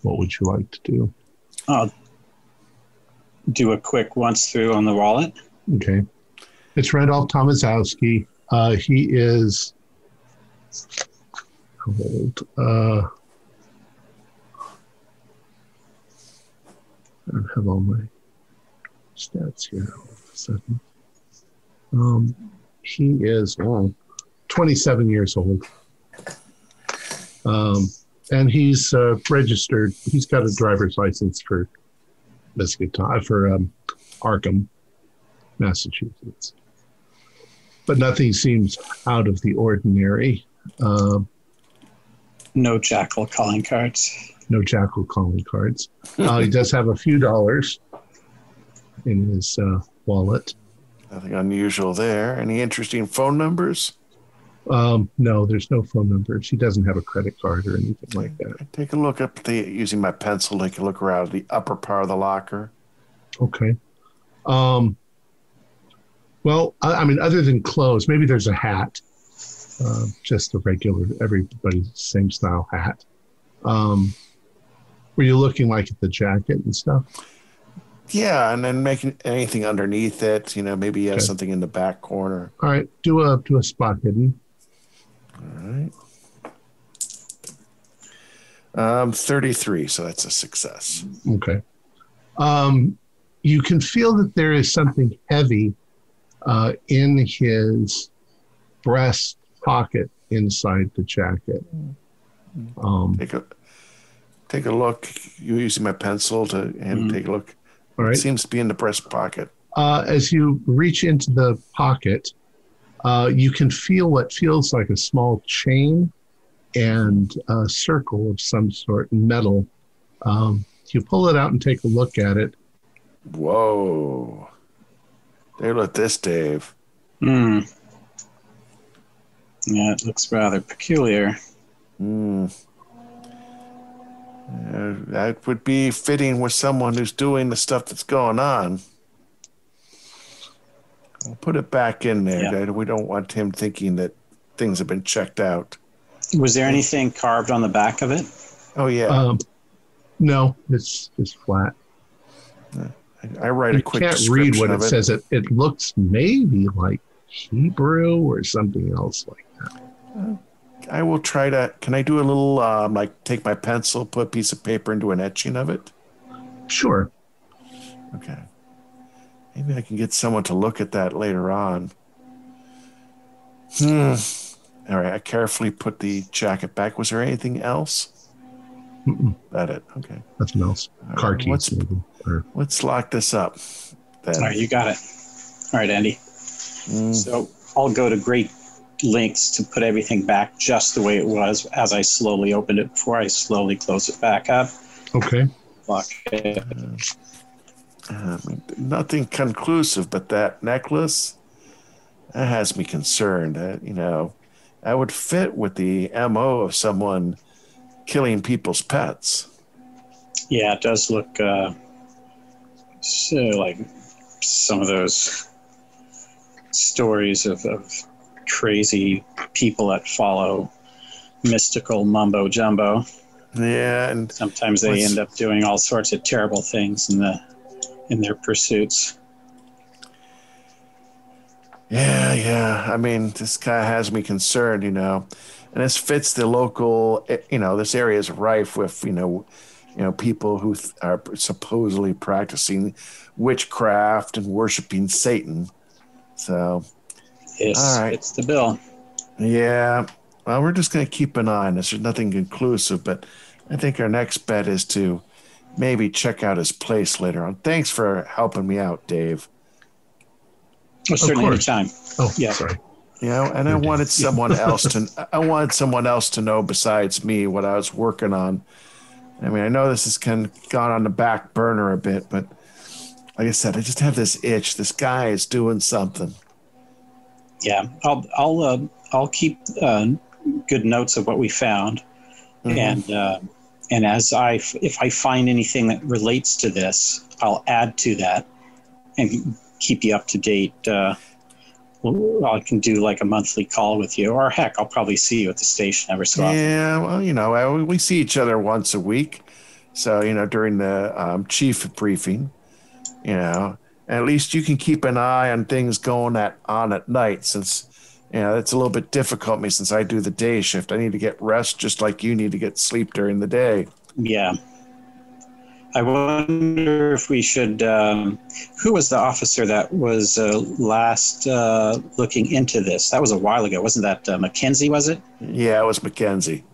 What would you like to do? I'll do a quick once through on the wallet. Okay. It's Randolph Tomaszewski. Uh, he is how old? Uh, I don't have all my stats here all of a sudden. Um, he is oh, twenty-seven years old. Um, and he's uh, registered. He's got a driver's license for Miskatonic, for um, Arkham, Massachusetts. But nothing seems out of the ordinary. Uh, no jackal calling cards. No jackal calling cards. Uh, he does have a few dollars in his uh, wallet. Nothing unusual there. Any interesting phone numbers? Um, no, there's no phone numbers. He doesn't have a credit card or anything like that. I take a look up the using my pencil. Take a look around the upper part of the locker. Okay. Um, well, I, I mean, other than clothes, maybe there's a hat. Uh, just a regular, everybody's same style hat. Um, were you looking like at the jacket and stuff? Yeah, and then making anything underneath it. You know, maybe you have okay. something in the back corner. All right, do a do a spot hidden. All right. Um, thirty-three, so that's a success. Okay. Um, you can feel that there is something heavy uh, in his breast pocket inside the jacket. Um, take a take a look. You're using my pencil to and mm-hmm. take a look. All right. It seems to be in the breast pocket. Uh, as you reach into the pocket, uh, you can feel what feels like a small chain and a circle of some sort, metal. Um, you pull it out and take a look at it. Whoa. Take a look at this, Dave. Mm. Yeah, it looks rather peculiar. Hmm. Uh, that would be fitting with someone who's doing the stuff that's going on. I'll put it back in there. Yeah. We don't want him thinking that things have been checked out. Was there anything carved on the back of it? Oh, yeah. Um, no, it's just flat. I, I write you a quick description. You can't read what it, it says. It, it looks maybe like Hebrew or something else like that. Uh, I will try to, can I do a little, um, like take my pencil, put a piece of paper into an etching of it? Sure. Okay. Maybe I can get someone to look at that later on. Hmm. All right. I carefully put the jacket back. Was there anything else? Mm-mm. That it. Okay. Nothing else. Car keys. Right, let's, or... let's lock this up. Then. All right. You got it. All right, Andy. Mm. So I'll go to great lengths to put everything back just the way it was as I slowly opened it before I slowly close it back up. Okay. Lock it. Uh, um, nothing conclusive, but that necklace, that has me concerned. Uh, you know, I would fit with the M O of someone killing people's pets. Yeah, it does look uh, so like some of those stories of, of crazy people that follow mystical mumbo jumbo. Yeah, and sometimes they end up doing all sorts of terrible things in the in their pursuits. Yeah, yeah. I mean, this kind of has me concerned, you know. And this fits the local, you know, this area is rife with, you know, you know, people who th- are supposedly practicing witchcraft and worshiping Satan. So, yes, all right. It's the bill. Yeah. Well, we're just going to keep an eye on this. There's nothing conclusive, but I think our next bet is to maybe check out his place later on. Thanks for helping me out, Dave. Oh, certainly, anytime. Oh, yeah. Sorry. You know, and I wanted someone else to. I wanted someone else to know besides me what I was working on. I mean, I know this has kind of gone on the back burner a bit, but like I said, I just have this itch. This guy is doing something. Yeah, I'll I'll uh, I'll keep uh, good notes of what we found, mm-hmm. and uh, and as I if I find anything that relates to this, I'll add to that and keep you up to date. Uh, I can do like a monthly call with you, or heck, I'll probably see you at the station every so often. Yeah, well, you know, we see each other once a week. So, you know, during the um, chief briefing, you know, at least you can keep an eye on things going at, on at night, since, you know, it's a little bit difficult for me since I do the day shift. I need to get rest just like you need to get sleep during the day. Yeah. I wonder if we should, um, who was the officer that was uh, last uh, looking into this? That was a while ago. Wasn't that uh, Mackenzie, was it? Yeah, it was Mackenzie.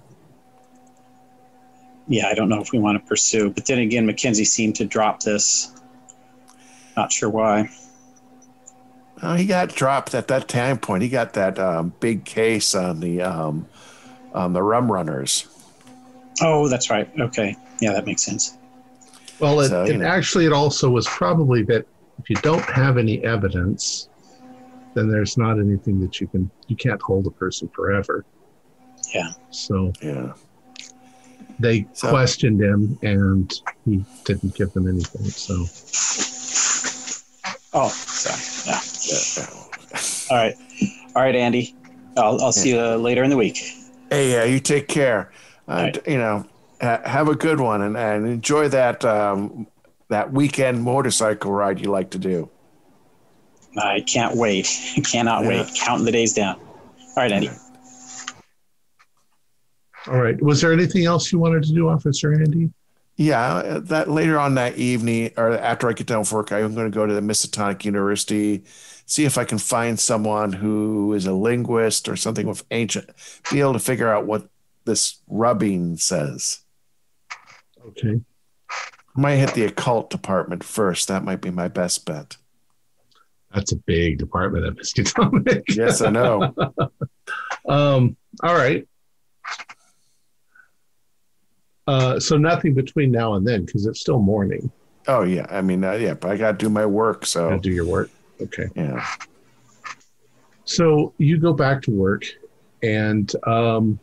Yeah, I don't know if we want to pursue. But then again, Mackenzie seemed to drop this. Not sure why. Well, he got dropped at that time point. He got that um, big case on the, um, on the Rum Runners. Oh, that's right. Okay. Yeah, that makes sense. Well, it, so, it actually, it also was probably that if you don't have any evidence, then there's not anything that you can, you can't hold a person forever. Yeah. So yeah, they so, questioned him and he didn't give them anything. So. Oh, sorry. Yeah. All right. All right, Andy. I'll, I'll yeah. see you later in the week. Hey, yeah, uh, you take care. Uh, right. You know. Have a good one and, and enjoy that um, that weekend motorcycle ride you like to do. I can't wait. I cannot yeah. wait. Counting the days down. All right, Andy. All right. Was there anything else you wanted to do, Officer Andy? Yeah, that later on that evening or after I get done with work, I'm going to go to the Miskatonic University, see if I can find someone who is a linguist or something with ancient, be able to figure out what this rubbing says. Okay. I might hit the occult department first. That might be my best bet. That's a big department at Miskatonic. Yes, I know. um, all right. Uh, so nothing between now and then, because it's still morning. Oh, yeah. I mean, uh, yeah, but I got to do my work. So do your work. Okay. Yeah. So you go back to work and um,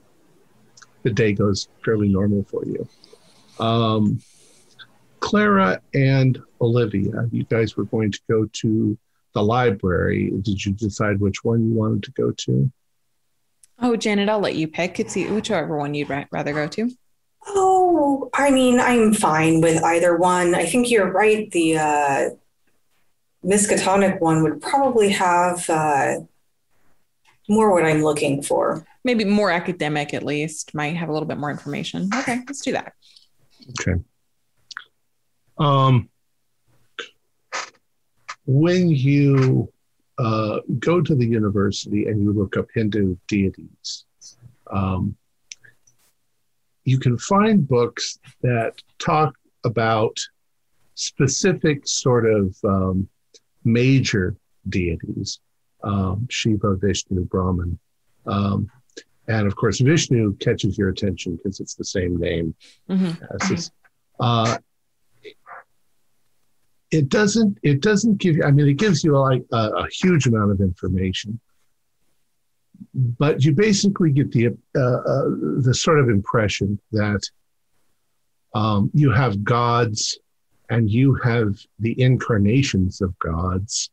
the day goes fairly normal for you. Um, Clara and Olivia, you guys were going to go to the library. Did you decide which one you wanted to go to? Oh, Janet, I'll let you pick. It's whichever one you'd rather go to. Oh, I mean, I'm fine with either one. I think you're right. The uh, Miskatonic one would probably have uh, more what I'm looking for. Maybe more academic, at least. Might have a little bit more information. Okay, let's do that. Okay. Um, when you uh, go to the university and you look up Hindu deities, um, you can find books that talk about specific sort of um, major deities, um, Shiva, Vishnu, Brahman. Um, and of course, Vishnu catches your attention because it's the same name. Mm-hmm. As this. Uh, it doesn't. It doesn't give you. I mean, it gives you like a, a huge amount of information, but you basically get the uh, uh, the sort of impression that um, you have gods, and you have the incarnations of gods,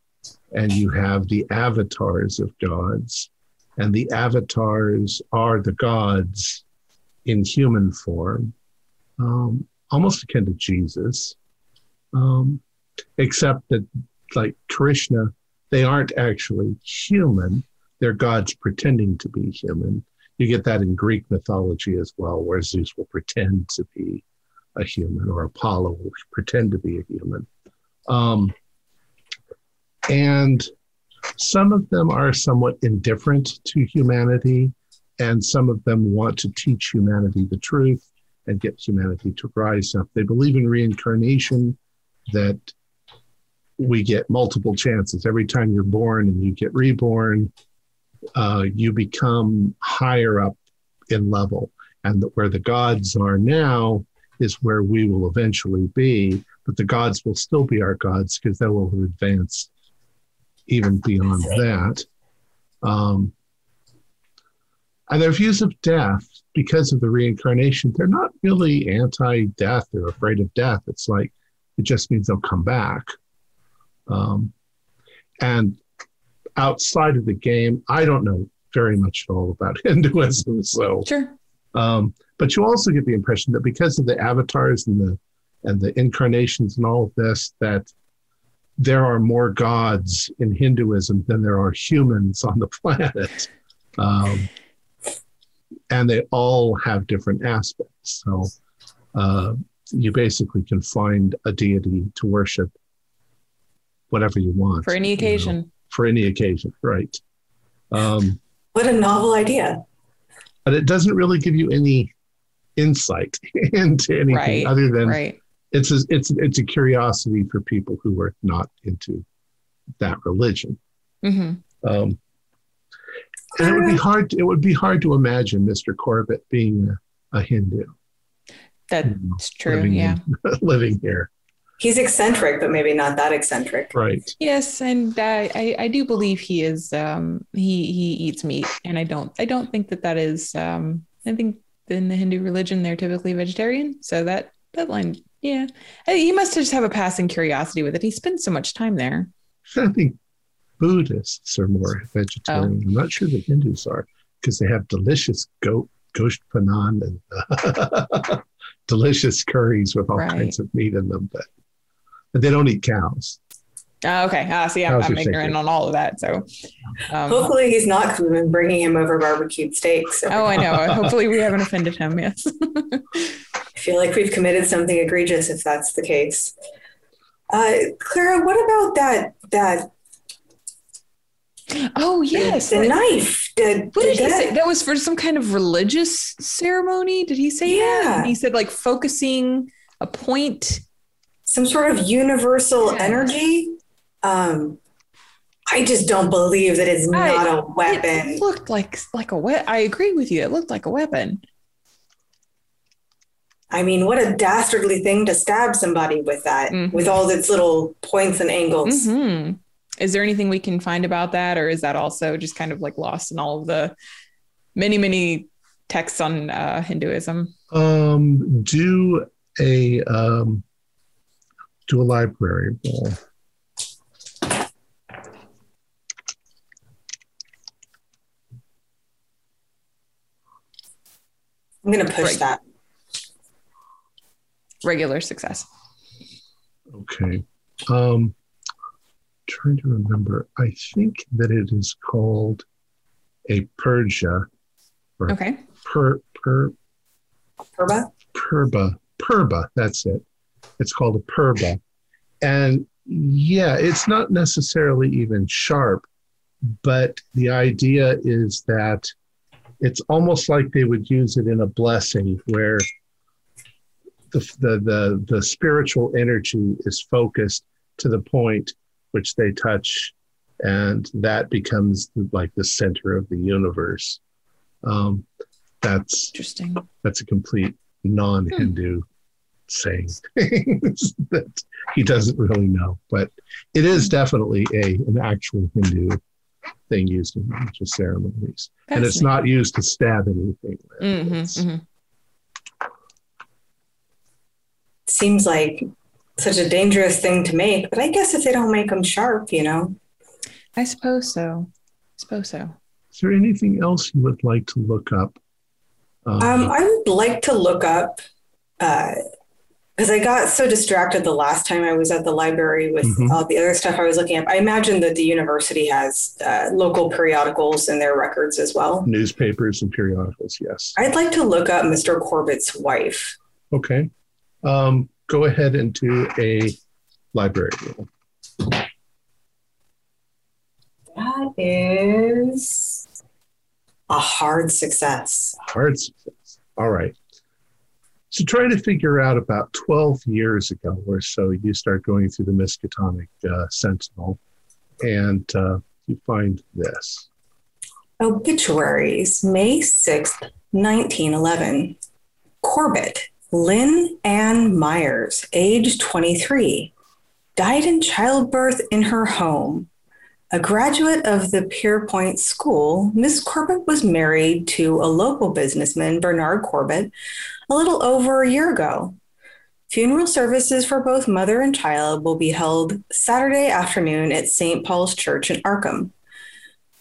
and you have the avatars of gods. and the avatars are the gods in human form, um, almost akin to Jesus, um, except that, like Krishna, they aren't actually human. They're gods pretending to be human. You get that in Greek mythology as well, where Zeus will pretend to be a human, or Apollo will pretend to be a human. Um, and some of them are somewhat indifferent to humanity, and some of them want to teach humanity the truth and get humanity to rise up. They believe in reincarnation, that we get multiple chances. Every time you're born and you get reborn, Uh, you become higher up in level, and that where the gods are now is where we will eventually be, but the gods will still be our gods because they will have advanced even beyond that. Um, and their views of death, because of the reincarnation, they're not really anti-death. They're afraid of death. It's like, it just means they'll come back. Um, and outside of the game, I don't know very much at all about Hinduism. So, sure. Um, but you also get the impression that because of the avatars and the and the incarnations and all of this, that there are more gods in Hinduism than there are humans on the planet, um, and they all have different aspects. So, uh, you basically can find a deity to worship whatever you want for any occasion. You know. For any occasion, right? Um, what a novel idea! But it doesn't really give you any insight into anything, right, other than right. it's a, it's it's a curiosity for people who are not into that religion. Mm-hmm. Um, and it would be hard. To, it would be hard to imagine Mister Corbitt being a, a Hindu. That's you know, true. Living yeah, in, living here. He's eccentric, but maybe not that eccentric. Right. Yes, and uh, I, I do believe he is. Um, he he eats meat, and I don't I don't think that that is. Um, I think in the Hindu religion they're typically vegetarian, so that that line, yeah. I, he must just have a passing curiosity with it. He spends so much time there. I think Buddhists are more vegetarian. Oh. I'm not sure that Hindus are, because they have delicious goat gosht panan and uh, delicious curries with all right. kinds of meat in them, but. They don't eat cows. Oh, okay. Ah, see, I'm, I'm ignorant on all of that. So, um, hopefully, he's not bringing him over barbecued steaks. Oh, I know. Hopefully, we haven't offended him. Yes. I feel like we've committed something egregious if that's the case. Uh, Clara, what about that? That. Oh yes, the, the knife. The, what did he say? That was for some kind of religious ceremony. Did he say? Yeah. That? And he said like focusing a point. Some sort of universal yeah. energy. Um, I just don't believe that it's I, not a weapon. It looked like like a weapon. I agree with you. It looked like a weapon. I mean, what a dastardly thing to stab somebody with that, mm-hmm. with all its little points and angles. Mm-hmm. Is there anything we can find about that? Or is that also just kind of like lost in all of the many, many texts on uh, Hinduism? Um, do a... Um... to a library roll. I'm going to push Reg- that. Regular success. Okay. Um, trying to remember. I think that it is called a Purja. Or okay. Per, per, Phurba? Phurba. Phurba. That's it. It's called a Phurba. And yeah, it's not necessarily even sharp, but the idea is that it's almost like they would use it in a blessing where the the the, the spiritual energy is focused to the point which they touch, and that becomes like the center of the universe. Um, that's interesting. That's a complete non-Hindu hmm. saying things that he doesn't really know, but it is definitely a an actual Hindu thing used in religious ceremonies, and it's not used to stab anything. Mm-hmm, mm-hmm. Seems like such a dangerous thing to make, but I guess if they don't make them sharp, you know. I suppose so. I suppose so. Is there anything else you would like to look up? Uh, um, I would like to look up, because uh, I got so distracted the last time I was at the library with mm-hmm. all the other stuff I was looking up. I imagine that the university has uh, local periodicals in their records as well. Newspapers and periodicals, yes. I'd like to look up Mister Corbitt's wife. Okay. Um, go ahead and do a library rule. That is a hard success. Hard success. All right. So try to figure out about twelve years ago or so, you start going through the Miskatonic uh, Sentinel, and uh, you find this. Obituaries, May sixth, nineteen eleven. Corbitt, Lynn Ann Myers, age twenty-three, died in childbirth in her home. A graduate of the Pierpoint School, Miss Corbitt was married to a local businessman, Bernard Corbitt, a little over a year ago. Funeral services for both mother and child will be held Saturday afternoon at Saint Paul's Church in Arkham.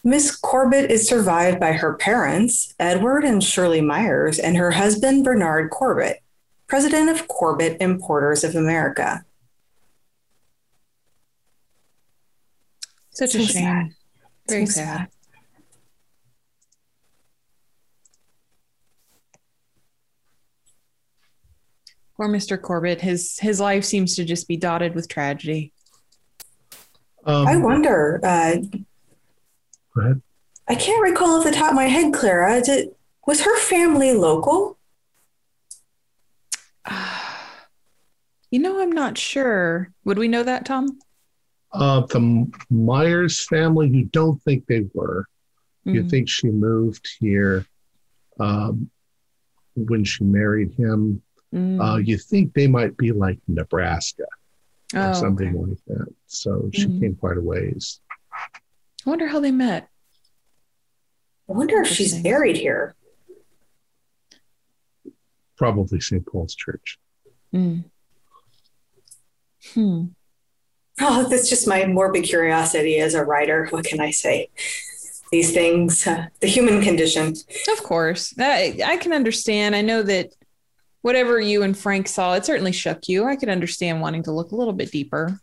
Miss Corbitt is survived by her parents, Edward and Shirley Myers, and her husband, Bernard Corbitt, president of Corbitt Importers of America. Such a shame. Sad. Very so sad. sad. Poor Mister Corbitt. His his life seems to just be dotted with tragedy. Um, I wonder. Uh, go ahead. I can't recall off the top of my head, Clara. Did, was her family local? Uh, you know, I'm not sure. Would we know that, Tom? Uh, the Myers family, you don't think they were. Mm-hmm. You think she moved here um, when she married him. Mm-hmm. Uh, you think they might be like Nebraska or oh, something okay. like that. So she mm-hmm. came quite a ways. I wonder how they met. I wonder if she's buried here. Probably Saint Paul's Church. Mm. Hmm. Oh, that's just my morbid curiosity as a writer. What can I say? These things, uh, the human condition. Of course. I, I can understand. I know that whatever you and Frank saw, it certainly shook you. I could understand wanting to look a little bit deeper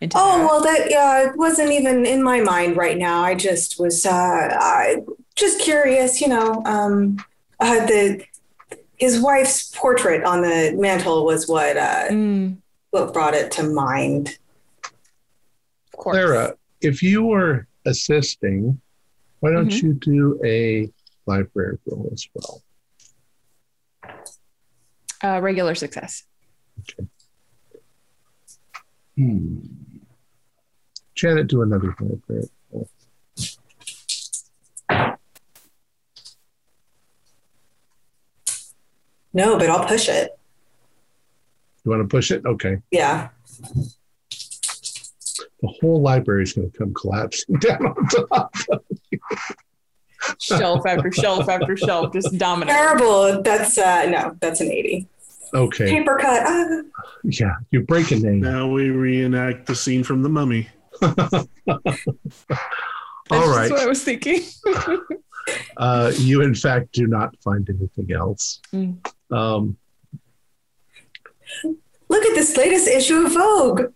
into oh, that. well, that yeah, it wasn't even in my mind right now. I just was uh, I, just curious, you know, um, uh, the his wife's portrait on the mantle was what uh, mm. what brought it to mind. Clara, if you were assisting, why don't mm-hmm. you do a library roll as well? Uh, regular success. Okay. Hmm. Janet, do another library roll. No, but I'll push it. You want to push it? Okay. Yeah. The whole library is going to come collapsing down on top of you. Shelf after shelf after shelf, just dominant. Terrible. That's, uh, no, that's an eighty. Okay. Paper cut. Ah. Yeah, you break a name. Now we reenact the scene from The Mummy. All that's right. That's what I was thinking. uh, you, in fact, do not find anything else. Mm. Um, Look at this latest issue of Vogue.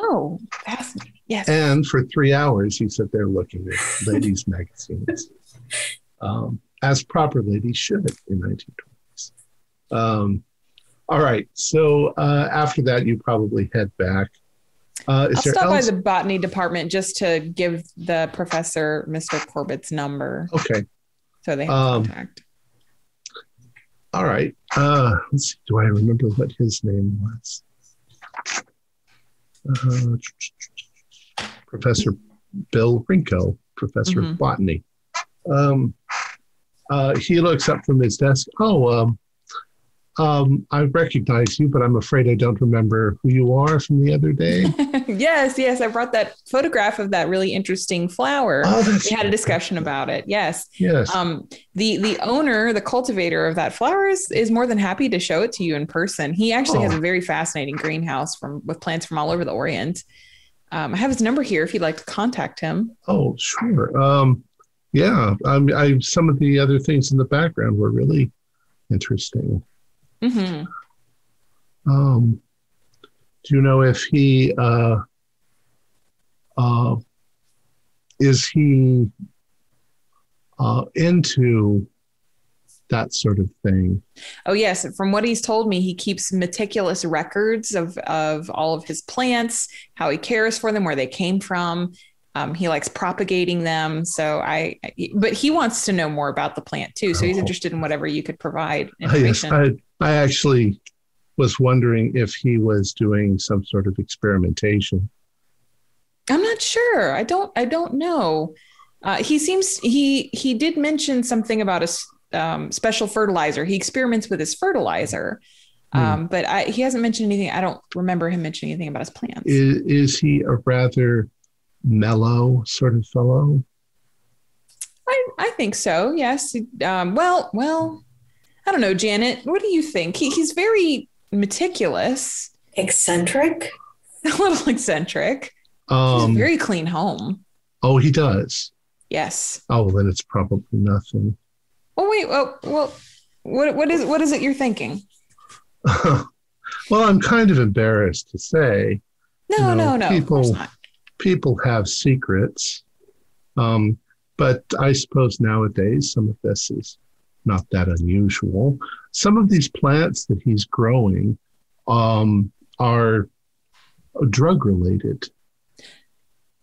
Oh, fascinating. Yes. And for three hours, you sit there looking at ladies' magazines, um, as proper ladies should in nineteen twenties. Um, all right. So uh, after that, you probably head back. Uh, is I'll there stop else? by the botany department just to give the professor Mister Corbitt's number. Okay. So they have um, contact. All right. Uh, let's see. Do I remember what his name was? Uh, Professor Bill Rinko, Professor mm-hmm. of Botany. Um, uh, he looks up from his desk. Oh, um, um, I recognize you, but I'm afraid I don't remember who you are from the other day. yes, yes. I brought that photograph of that really interesting flower. Oh, we had right. a discussion about it. Yes. Yes. Um, the, the owner, the cultivator of that flower is, is more than happy to show it to you in person. He actually oh. has a very fascinating greenhouse from with plants from all over the Orient. Um, I have his number here if you'd like to contact him. Oh, sure. Um, yeah, um, I, some of the other things in the background were really interesting. Mm-hmm. Um, do you know if he uh, uh, is he uh, into that sort of thing? Oh, yes. From what he's told me, he keeps meticulous records of, of all of his plants, how he cares for them, where they came from. Um, he likes propagating them. So I, but he wants to know more about the plant too. So he's oh. interested in whatever you could provide information. I, I, I actually was wondering if he was doing some sort of experimentation. I'm not sure. I don't, I don't know. Uh, he seems, he, he did mention something about a Um, special fertilizer. He experiments with his fertilizer, um, mm. but I, he hasn't mentioned anything. I don't remember him mentioning anything about his plants. Is, is he a rather mellow sort of fellow? I, I think so. Yes. Um, well, well, I don't know, Janet. What do you think? He, he's very meticulous, eccentric, a little eccentric. Um, he has a very clean home. Oh, he does. Yes. Oh, well, then it's probably nothing. Oh, wait, well, well, what, what is what is it you're thinking? Well, I'm kind of embarrassed to say. No, you know, no, no. People, people have secrets. Um, but I suppose nowadays some of this is not that unusual. Some of these plants that he's growing um, are drug-related.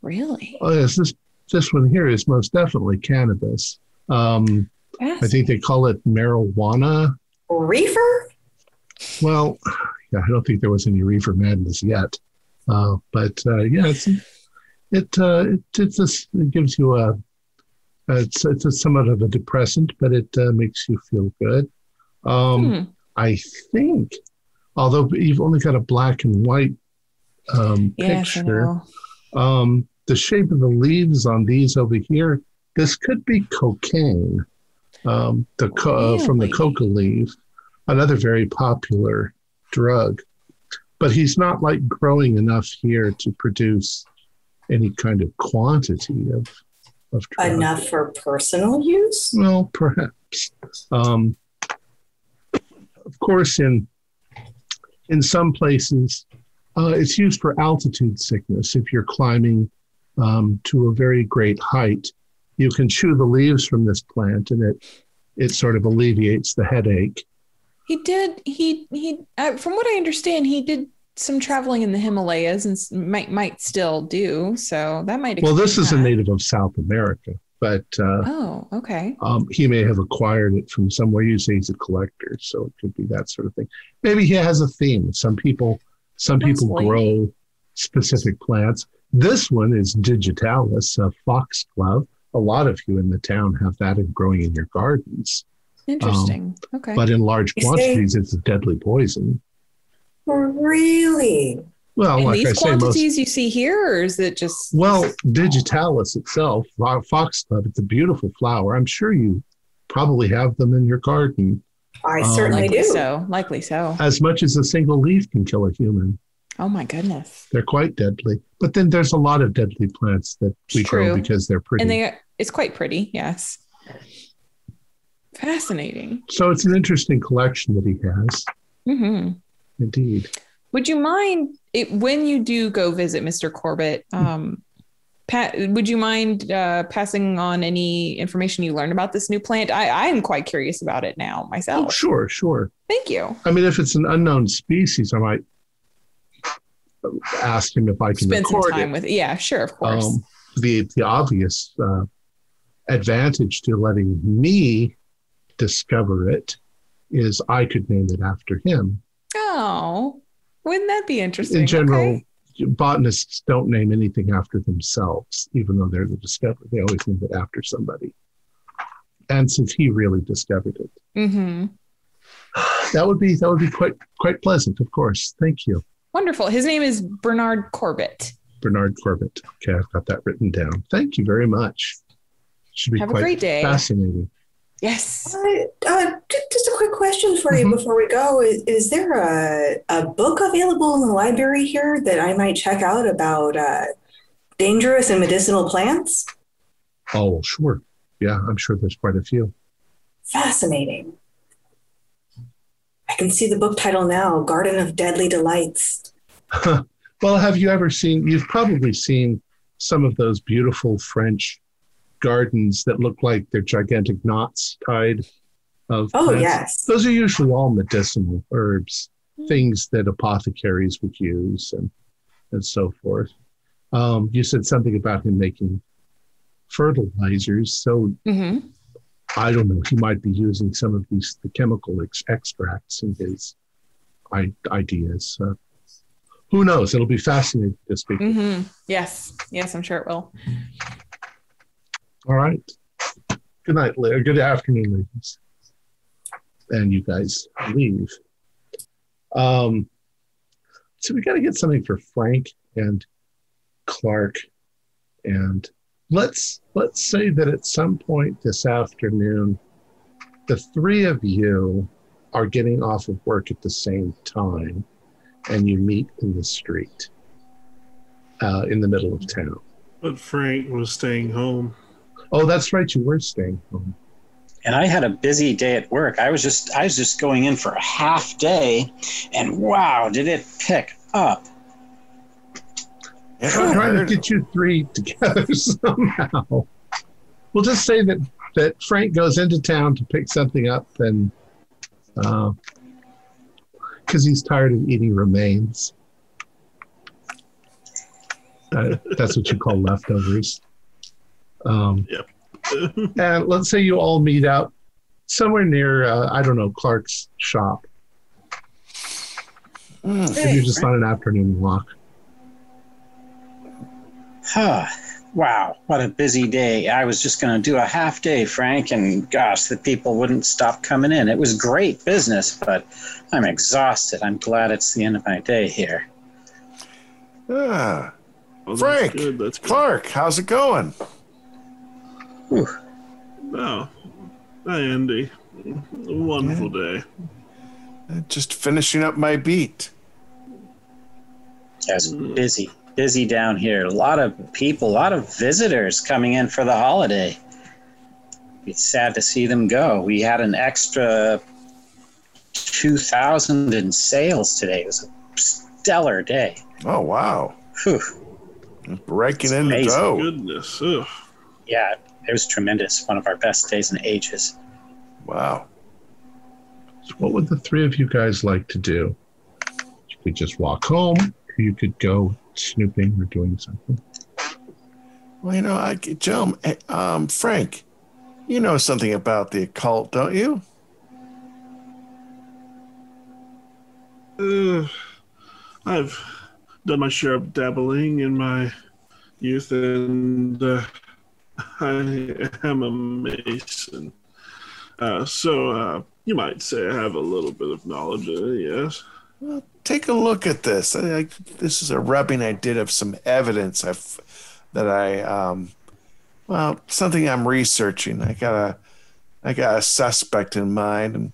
Really? Oh, yes, this, this one here is most definitely cannabis. Um Yes. I think they call it marijuana. Reefer? Well, yeah, I don't think there was any reefer madness yet. Uh, but uh, yeah, it's, it, uh, it, it's a, it gives you a, it's, it's a somewhat of a depressant, but it uh, makes you feel good. Um, hmm. I think, although you've only got a black and white um, yes, picture, um, the shape of the leaves on these over here, this could be cocaine. Um, the co- really? From the coca leaf, another very popular drug. But he's not like growing enough here to produce any kind of quantity of, of drug. Enough for personal use? Well, perhaps. Um, of course, in in some places, uh, it's used for altitude sickness. If you're climbing um, to a very great height, you can chew the leaves from this plant, and it it sort of alleviates the headache. He did. He he. Uh, from what I understand, he did some traveling in the Himalayas, and might might still do. So that might. Well, this is that. a native of South America, but uh, oh, okay. Um, he may have acquired it from somewhere. You say he's a collector, so it could be that sort of thing. Maybe he has a theme. Some people, some That's people light. grow specific plants. This one is Digitalis, a foxglove. A lot of you in the town have that in growing in your gardens. Interesting. Um, okay. But in large quantities, it's a deadly poison. Really? Well, in like these I quantities say, most, you see here, or is it just? Well, Digitalis itself, foxglove, it's a beautiful flower. I'm sure you probably have them in your garden. I um, certainly do. So, likely so. As much as a single leaf can kill a human. Oh my goodness. They're quite deadly. But then there's a lot of deadly plants that we True. grow because they're pretty. And they are, it's quite pretty, yes. Fascinating. So it's an interesting collection that he has. Mm-hmm. Indeed. Would you mind, it, when you do go visit Mister Corbitt, um, Pat, would you mind uh, passing on any information you learned about this new plant? I, I am quite curious about it now myself. Oh, sure, sure. Thank you. I mean, if it's an unknown species, I might ask him if I can spend record some time it. with it. Yeah, sure, of course. Um, the the obvious uh, advantage to letting me discover it is I could name it after him. Oh, wouldn't that be interesting? In general, okay. botanists don't name anything after themselves, even though they're the discoverer. They always name it after somebody. And since he really discovered it, mm-hmm. that would be that would be quite quite pleasant. Of course, thank you. Wonderful. His name is Bernard Corbitt. Bernard Corbitt. Okay, I've got that written down. Thank you very much. Should be Have quite a great day. Fascinating. Yes. Uh, uh, just a quick question for mm-hmm. you before we go. Is, is there a, a book available in the library here that I might check out about uh, dangerous and medicinal plants? Oh, sure. yeah, I'm sure there's quite a few. Fascinating. I can see the book title now, Garden of Deadly Delights. Well, have you ever seen, you've probably seen some of those beautiful French gardens that look like they're gigantic knots tied of Oh, plants. Yes. Those are usually all medicinal herbs, things that apothecaries would use and, and so forth. Um, you said something about him making fertilizers, so mm-hmm. I don't know, he might be using some of these the chemical ex- extracts in his I- ideas. Uh, who knows? It'll be fascinating to speak. Mm-hmm. Yes. Yes, I'm sure it will. All right. Good night, or good afternoon, ladies. And you guys leave. Um, so we got to get something for Frank and Clark, and let's let's say that at some point this afternoon, the three of you are getting off of work at the same time, and you meet in the street, uh, in the middle of town. But Frank was staying home. Oh, that's right, you were staying home. And I had a busy day at work. I was just I was just going in for a half day, and wow, did it pick up. I'm trying to get you three together somehow. We'll just say that, that Frank goes into town to pick something up, and uh, because he's tired of eating remains. Uh, that's what you call leftovers. Um, yep. And let's say you all meet out somewhere near, uh, I don't know, Clark's shop. Oh, hey, you're just Frank. On an afternoon walk. Huh. Wow, what a busy day. I was just going to do a half day, Frank, and gosh, the people wouldn't stop coming in. It was great business, but I'm exhausted. I'm glad it's the end of my day here. Ah, well, Frank, that's good. That's good. Clark, how's it going? Whew. Oh, hi, Andy. A wonderful yeah. day. Just finishing up my beat. I was mm. busy. Busy down here. A lot of people, a lot of visitors coming in for the holiday. It's sad to see them go. We had an extra two thousand in sales today. It was a stellar day. Oh, wow. Whew. Breaking in the dough. Goodness. Ugh. Yeah, it was tremendous. One of our best days in ages. Wow. So what would the three of you guys like to do? You could just walk home. You could go snooping or doing something. Well, you know, I Joe, um, Frank, you know something about the occult, don't you? Uh, I've done my share of dabbling in my youth, and uh, I am a Mason. Uh, so uh, you might say I have a little bit of knowledge, uh, yes. Well, take a look at this. I, I, this is a rubbing I did of some evidence I've, that I, um, well, something I'm researching. I got a, I got a suspect in mind, and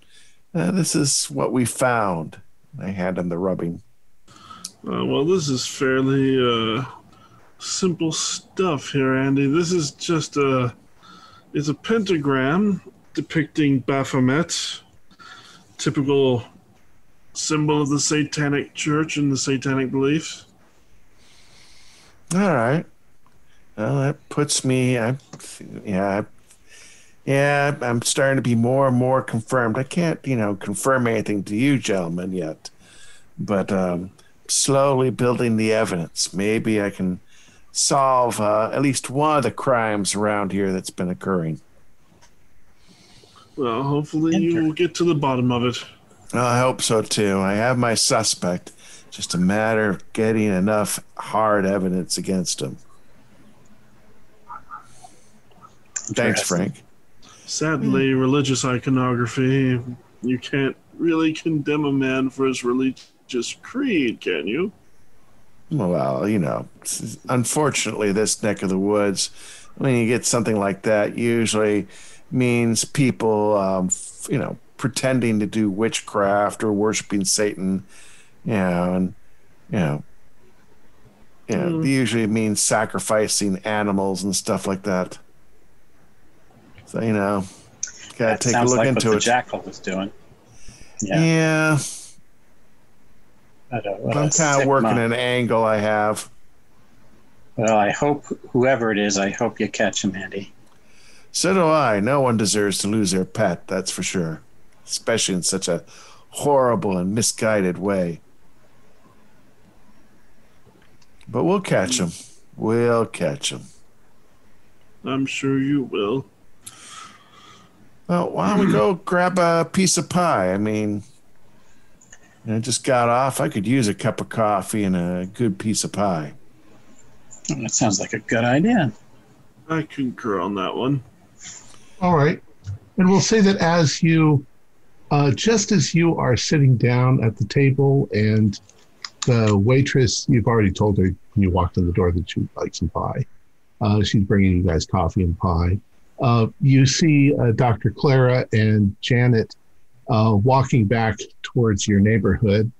uh, this is what we found. I hand him the rubbing. Uh, well, this is fairly uh, simple stuff here, Andy. This is just a, it's a pentagram depicting Baphomet, typical symbol of the Satanic Church and the Satanic beliefs. All right. Well, that puts me. I, yeah, yeah. I'm starting to be more and more confirmed. I can't, you know, confirm anything to you, gentlemen, yet, but um, slowly building the evidence. Maybe I can solve uh, at least one of the crimes around here that's been occurring. Well, hopefully Enter. you will get to the bottom of it. I hope so, too. I have my suspect. Just a matter of getting enough hard evidence against him. Thanks, Frank. Sadly, religious iconography, you can't really condemn a man for his religious creed, can you? Well, you know, unfortunately, this neck of the woods, when you get something like that, usually means people, um, you know, pretending to do witchcraft or worshiping Satan, you know, and you know, you know, mm. usually means sacrificing animals and stuff like that. So, you know, gotta that take a look like into what it. The jackal was doing. Yeah. Yeah. I don't, I'm kind of working an angle I have. Well, I hope whoever it is, I hope you catch him, Andy. So do I. No one deserves to lose their pet, that's for sure. Especially in such a horrible and misguided way. But we'll catch him. We'll catch him. I'm sure you will. Well, why don't we go grab a piece of pie? I mean, I just got off. I could use a cup of coffee and a good piece of pie. That sounds like a good idea. I concur on that one. All right. And we'll say that as you, uh, just as you are sitting down at the table and the waitress, you've already told her when you walked in the door that you'd like some pie. Uh, she's bringing you guys coffee and pie. Uh, you see uh, Doctor Clara and Janet uh, walking back towards your neighborhood,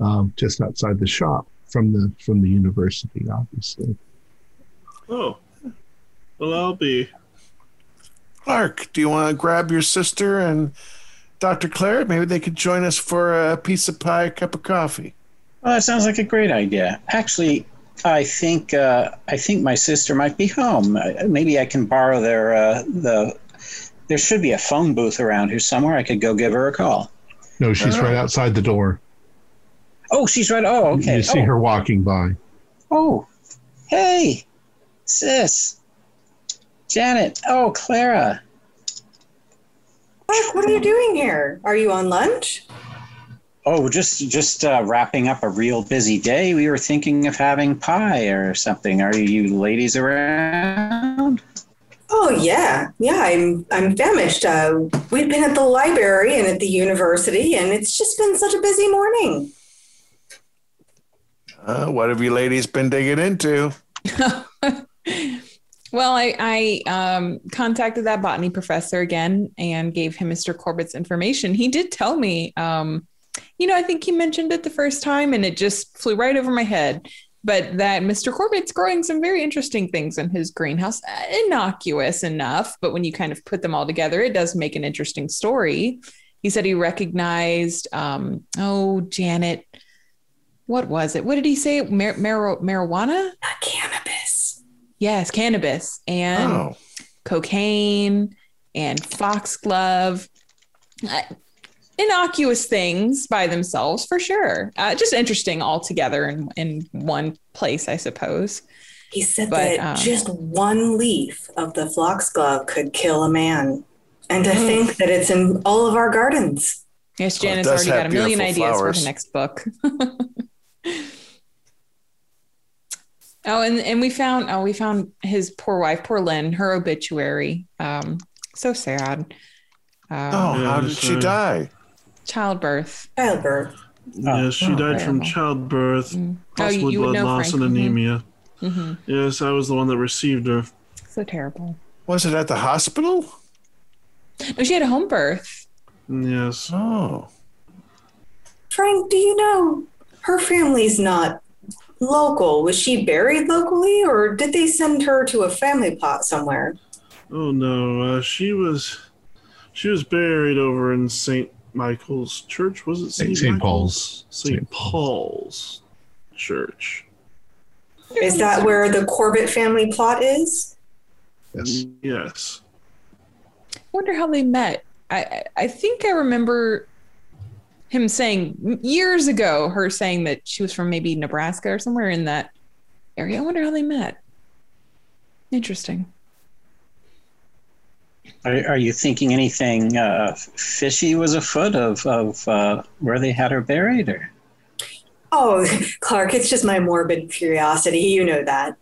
um, just outside the shop from the from the university, obviously. Oh, well, I'll be. Clark, do you want to grab your sister and Doctor Clara? Maybe they could join us for a piece of pie, a cup of coffee. Well, that sounds like a great idea. Actually, I think uh, I think my sister might be home. Maybe I can borrow their uh, the. There should be a phone booth around here somewhere. I could go give her a call. No, she's right outside the door. Oh, she's right. Oh, okay. You see oh. her walking by. Oh, hey, sis, Janet. Oh, Clara. What? What are you doing here? Are you on lunch? Oh, we're just just uh, wrapping up a real busy day. We were thinking of having pie or something. Are you ladies around? Oh yeah, yeah. I'm I'm famished. Uh, we've been at the library and at the university, and it's just been such a busy morning. Uh, what have you ladies been digging into? Well, I, I um, contacted that botany professor again and gave him Mister Corbitt's information. He did tell me. Um, You know, I think he mentioned it the first time and it just flew right over my head. But that Mister Corbitt's growing some very interesting things in his greenhouse. Innocuous enough, but when you kind of put them all together, it does make an interesting story. He said he recognized, um, oh, Janet, what was it? What did he say? Mar- mar- marijuana? Not cannabis. Yes, cannabis and oh. cocaine and foxglove. I- Innocuous things by themselves, for sure. Uh, just interesting all together in, in one place, I suppose. He said but, that um, just one leaf of the foxglove could kill a man. And to mm-hmm. think that it's in all of our gardens. Yes, Janet's well, already got a million ideas flowers. For the next book. oh, and, and we found oh, we found his poor wife, poor Lynn, her obituary. Um, so sad. Um, oh, yeah, how did she die? Childbirth. Childbirth. Oh, yes, she oh, died from childbirth, mm. possibly oh, you, you blood know, loss Frank. And anemia. Mm-hmm. Yes, I was the one that received her. So terrible. Was it at the hospital? No, she had a home birth. Yes. Oh. Frank, do you know her family's not local? Was she buried locally, or did they send her to a family plot somewhere? Oh, no. Uh, she was she was buried over in Saint Michael's Church, was it Saint Paul's? Saint Paul's Church. Is that where the Corbitt family plot is? Yes. Yes. I wonder how they met. I, I think I remember him saying years ago, her saying that she was from maybe Nebraska or somewhere in that area. I wonder how they met. Interesting. Are, are you thinking anything uh, fishy was afoot of, of uh, where they had her buried? Or? Oh, Clark, it's just my morbid curiosity. You know that.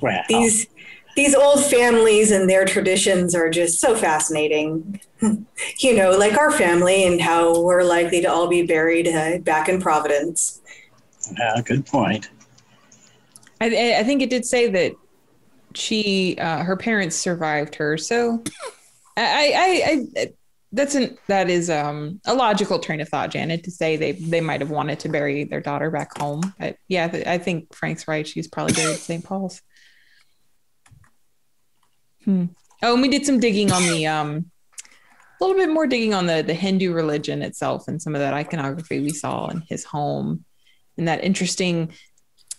Well. These these old families and their traditions are just so fascinating. You know, like our family and how we're likely to all be buried uh, back in Providence. Yeah, good point. I, I think it did say that she uh her parents survived her, so I, I i that's an that is um a logical train of thought, Janet, to say they they might have wanted to bury their daughter back home. But yeah, I think Frank's right. She's probably buried at Saint Paul's. hmm Oh, and we did some digging on the, um, a little bit more digging on the, the Hindu religion itself and some of that iconography we saw in his home. And that interesting,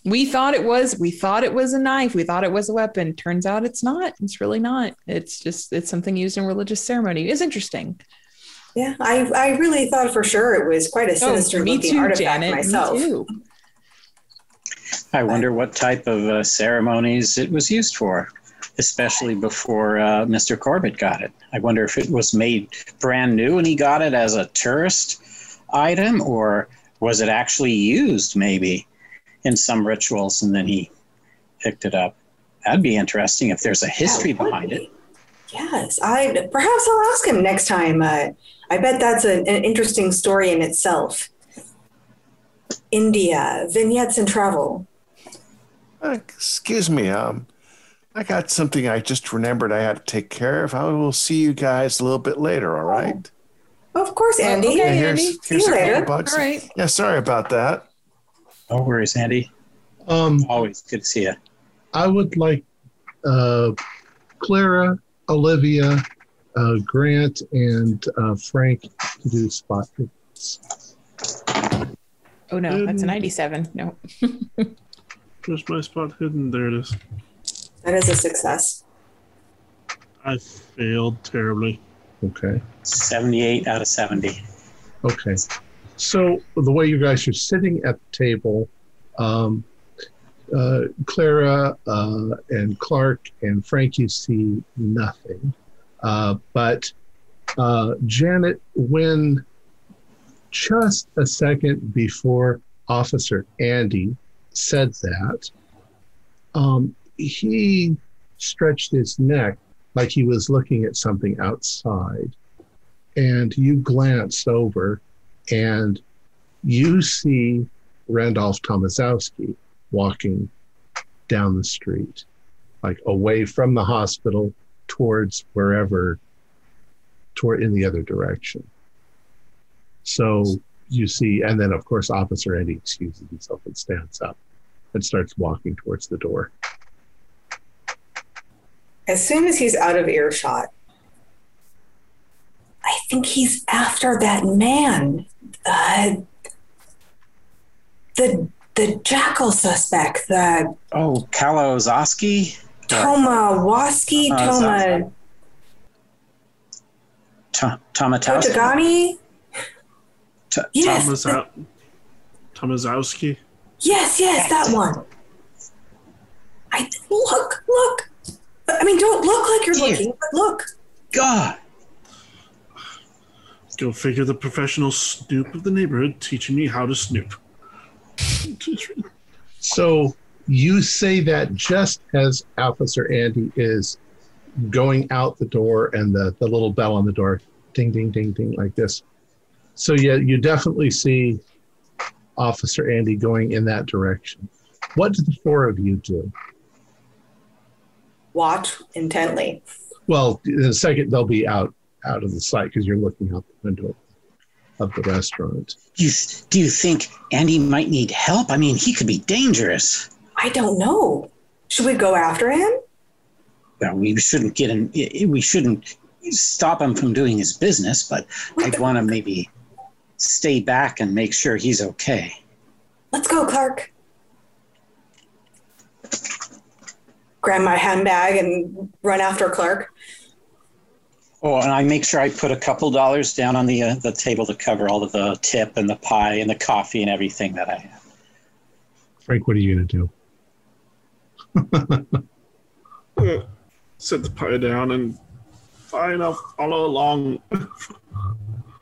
we thought it was, we thought it was a knife. We thought it was a weapon. Turns out it's not. It's really not. It's just, it's something used in religious ceremony. It's interesting. Yeah, I, I really thought for sure it was quite a sinister oh, looking too, artifact Janet, myself. Me too. I wonder what type of uh, ceremonies it was used for, especially before uh, Mister Corbitt got it. I wonder if it was made brand new and he got it as a tourist item, or was it actually used maybe in some rituals and then he picked it up? That'd be interesting if there's a history yeah, behind be. it. Yes, I perhaps I'll ask him next time. Uh, I bet that's a, an interesting story in itself. India, vignettes and travel. Uh, excuse me, um, I got something I just remembered I had to take care of. I will see you guys a little bit later, all right? Oh, of course, Andy. Uh, okay, yeah, here's, Andy. Here's see you later. Bucks. All right. Yeah, sorry about that. No worries, Andy. Um, Always good to see you. I would like uh, Clara, Olivia, uh, Grant, and uh, Frank to do spot hits. Oh no, hidden. That's a ninety-seven. No. Where's my spot hidden? There it is. That is a success. I failed terribly. Okay. seventy-eight out of seventy. Okay. So the way you guys are sitting at the table, um, uh, Clara uh, and Clark and Frankie see nothing. Uh, but uh, Janet, when... just a second before Officer Andy said that, um, he stretched his neck like he was looking at something outside. And you glanced over and you see Randolph Tomaszewski walking down the street, like away from the hospital towards wherever, toward in the other direction. So you see, and then of course, Officer Eddie excuses himself and stands up and starts walking towards the door. As soon as he's out of earshot, I think he's after that man, uh, the the jackal suspect, the oh, Kalozowski, Tomaszewski, Toma, Toma, Tomaszewski. T- yes, Tomazow- the- Tomaszewski. Yes, yes, that one. I look, look. I mean, don't look like you're Dear. looking, but look. God. Go figure, the professional snoop of the neighborhood teaching me how to snoop. So you say that just as Officer Andy is going out the door and the, the little bell on the door, ding, ding, ding, ding, like this. So yeah, you definitely see Officer Andy going in that direction. What do the four of you do? Watch intently. Well, in a second they'll be out, out of the sight because you're looking out the window of the restaurant. You do you think Andy might need help? I mean, he could be dangerous. I don't know. Should we go after him? Well, we shouldn't get in. We shouldn't stop him from doing his business, but I'd want to maybe stay back and make sure he's okay. Let's go, Clark. Grab my handbag and run after Clark. Oh, and I make sure I put a couple dollars down on the uh, the table to cover all of the tip and the pie and the coffee and everything that I have. Frank, what are you going to do? Set the pie down and fine, I'll follow along.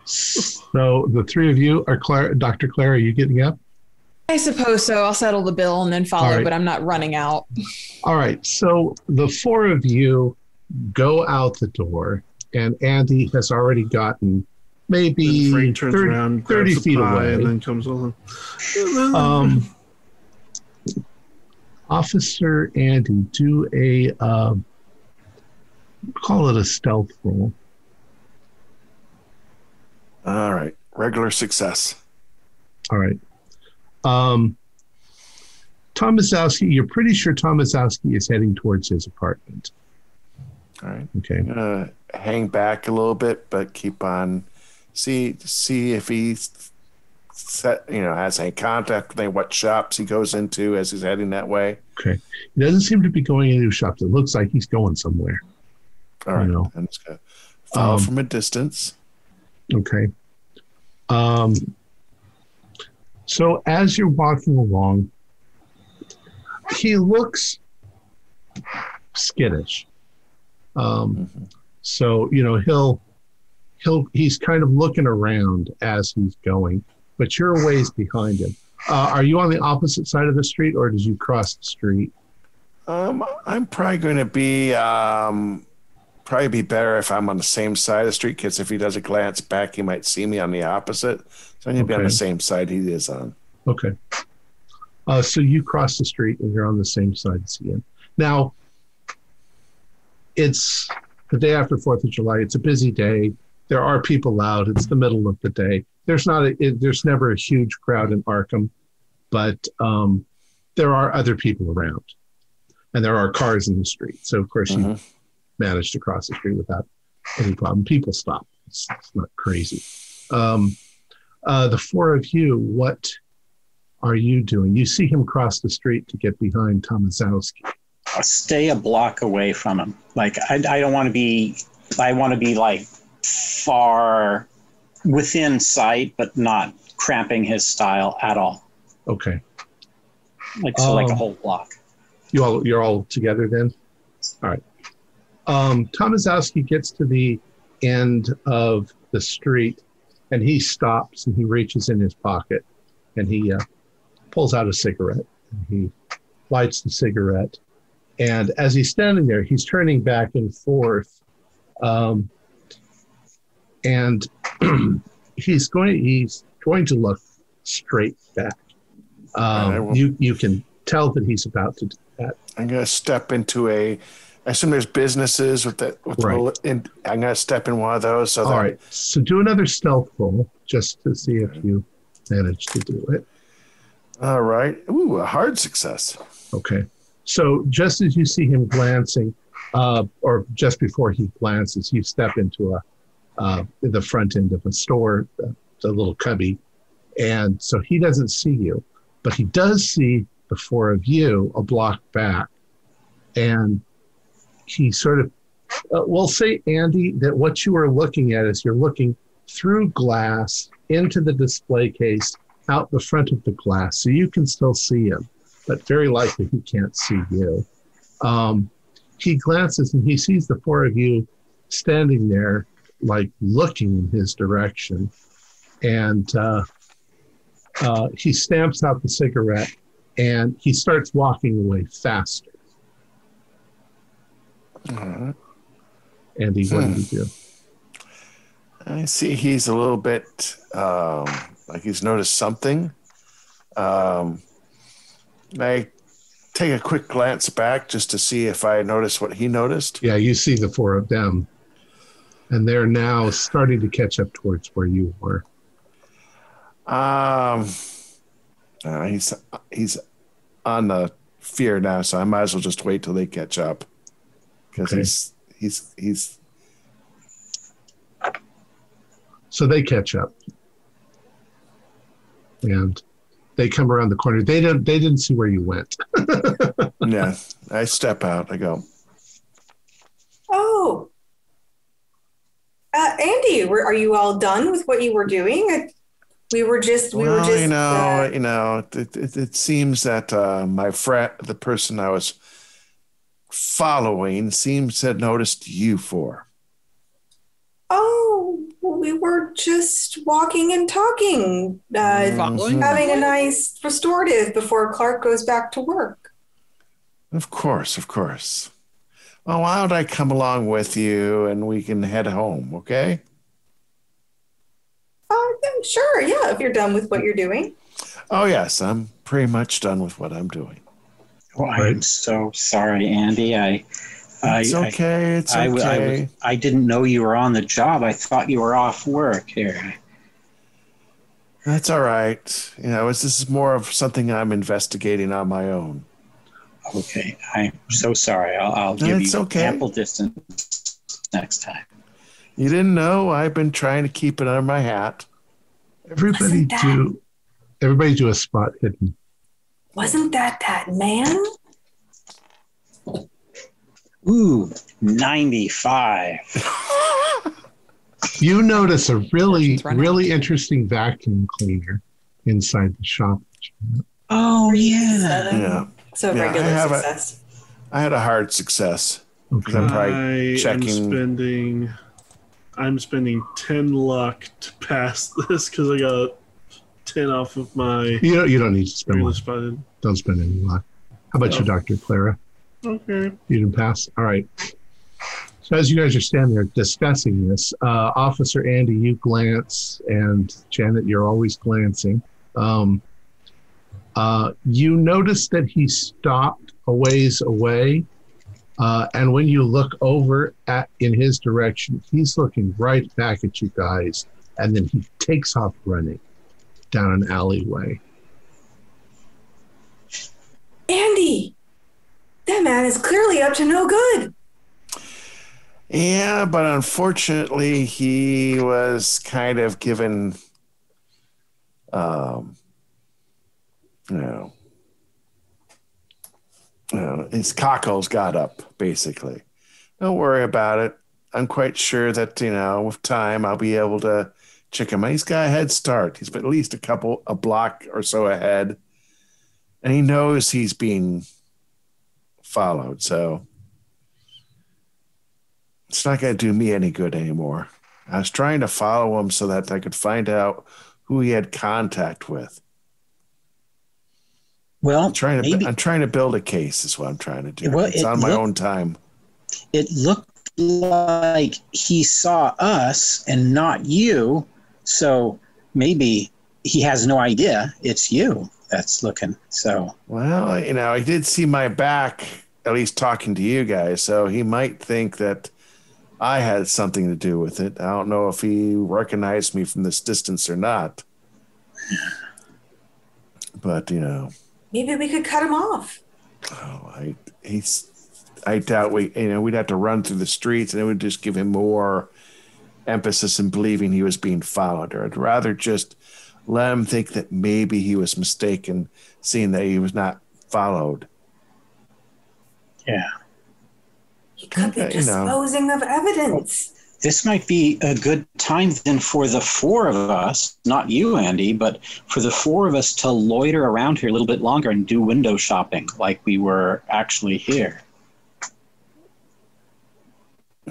So the three of you are Clara, Doctor Clara, are you getting up? I suppose so. I'll settle the bill and then follow, right. But I'm not running out. All right. So the four of you go out the door, and Andy has already gotten maybe Frank turns thirty, around, thirty feet away, and then comes over. Um, Officer Andy, do a. Uh, Call it a stealth roll. All right. Regular success. All right. Um, Tomaszewski, you're pretty sure Tomaszewski is heading towards his apartment. All right. Okay. I'm gonna hang back a little bit, but keep on see see if he set you know has any contact with any, what shops he goes into as he's heading that way. Okay. He doesn't seem to be going into shops. It looks like he's going somewhere. All right. You know. I'm just gonna follow um, from a distance. Okay. Um. So as you're walking along, he looks skittish. Um, mm-hmm. So you know he'll he'll he's kind of looking around as he's going, but you're a ways behind him. Uh, are you on the opposite side of the street, or did you cross the street? Um, I'm probably going to be um, probably be better if I'm on the same side of the street, because if he does a glance back, he might see me on the opposite. So I'm going to be on the same side he is on. Okay. Uh, so you cross the street and you're on the same side as he is. Now, it's the day after fourth of July. It's a busy day. There are people out. It's the middle of the day. There's not a, it, there's never a huge crowd in Arkham, but um, there are other people around. And there are cars in the street. So, of course, uh-huh. you manage to cross the street without any problem. People stop. It's, it's not crazy. Um, uh, the four of you, what are you doing? You see him cross the street to get behind Tomaszewski. I'll stay a block away from him. Like, I, I don't want to be, I want to be like far within sight, but not cramping his style at all. Okay. Like, so um, like a whole block. You all, you're all together then? All right. Um, Tomaszewski gets to the end of the street and he stops and he reaches in his pocket and he uh, pulls out a cigarette and he lights the cigarette. And as he's standing there, he's turning back and forth, um, and he's going. He's going to look straight back. Um, you you can tell that he's about to do that. I'm going to step into a. I assume there's businesses with that. With right. the, and I'm going to step in one of those. So all right. So do another stealth roll just to see if you manage to do it. All right. Ooh, a hard success. Okay. So just as you see him glancing, uh, or just before he glances, you step into a uh, the front end of a store, the, the little cubby, and so he doesn't see you, but he does see the four of you a block back, and he sort of, uh, we'll say, Andy, that what you are looking at is you're looking through glass into the display case, out the front of the glass, so you can still see him. But very likely he can't see you. Um, he glances and he sees the four of you standing there, like looking in his direction. And uh, uh, he stamps out the cigarette and he starts walking away faster. Uh, Andy, what hmm. do you do? I see he's a little bit, um, like he's noticed something. Um I take a quick glance back just to see if I noticed what he noticed. Yeah, you see the four of them. And they're now starting to catch up towards where you were. Um, uh, he's, he's on the fear now, so I might as well just wait till they catch up. Because okay. he's, he's, he's... So they catch up. And... they come around the corner. They don't. They didn't see where you went. Yeah, I step out. I go. Oh, uh, Andy, were, are you all done with what you were doing? We were just. We well, were just. You know, uh, you know. It, it, it seems that uh, my friend, the person I was following, seems to have noticed you for. Oh, we were just walking and talking, uh, mm-hmm. having a nice restorative before Clark goes back to work. Of course, of course. Well, why don't I come along with you and we can head home, okay? Uh, sure, yeah, if you're done with what you're doing. Oh, yes, I'm pretty much done with what I'm doing. Well, right. I'm so sorry, Andy. I... It's I, okay. It's I, okay. I, I, was, I didn't know you were on the job. I thought you were off work here. That's all right. You know, it's, this is more of something I'm investigating on my own. Okay. I'm so sorry. I'll, I'll give it's you okay. ample distance next time. You didn't know? I've been trying to keep it under my hat. Everybody do everybody do a spot hidden. Wasn't that that man? Ooh, ninety-five. You notice a really, really interesting vacuum cleaner inside the shop. Oh, yeah. yeah. So yeah, regular I success. A, I had a hard success. Okay. I'm probably checking. I am spending, I'm spending ten luck to pass this because I got ten off of my... You don't, you don't need to spend luck. Don't spend any luck. How about no. you, Doctor Clara? Okay. You didn't pass? All right. So as you guys are standing there discussing this, uh, Officer Andy, you glance, and Janet, you're always glancing. Um, uh, you notice that he stopped a ways away, uh, and when you look over at in his direction, he's looking right back at you guys, and then he takes off running down an alleyway. Andy, that man is clearly up to no good. Yeah, but unfortunately, he was kind of given, um, you know, you know, his cockles got up, basically. Don't worry about it. I'm quite sure that, you know, with time, I'll be able to check him out. He's got a head start. He's at least a couple, a block or so ahead. And he knows he's being followed, so... It's not going to do me any good anymore. I was trying to follow him so that I could find out who he had contact with. Well, I'm trying to, maybe, I'm trying to build a case is what I'm trying to do. Well, it's it on my looked, own time. It looked like he saw us and not you. So maybe he has no idea it's you that's looking. So, well, you know, I did see my back, at least talking to you guys. So he might think that I had something to do with it. I don't know if he recognized me from this distance or not. But, you know. Maybe we could cut him off. Oh, I he's, I doubt we, you know, we'd have to run through the streets and it would just give him more emphasis in believing he was being followed. Or I'd rather just let him think that maybe he was mistaken, seeing that he was not followed. Yeah. He could be disposing of evidence. This might be a good time then for the four of us, not you, Andy, but for the four of us to loiter around here a little bit longer and do window shopping like we were actually here.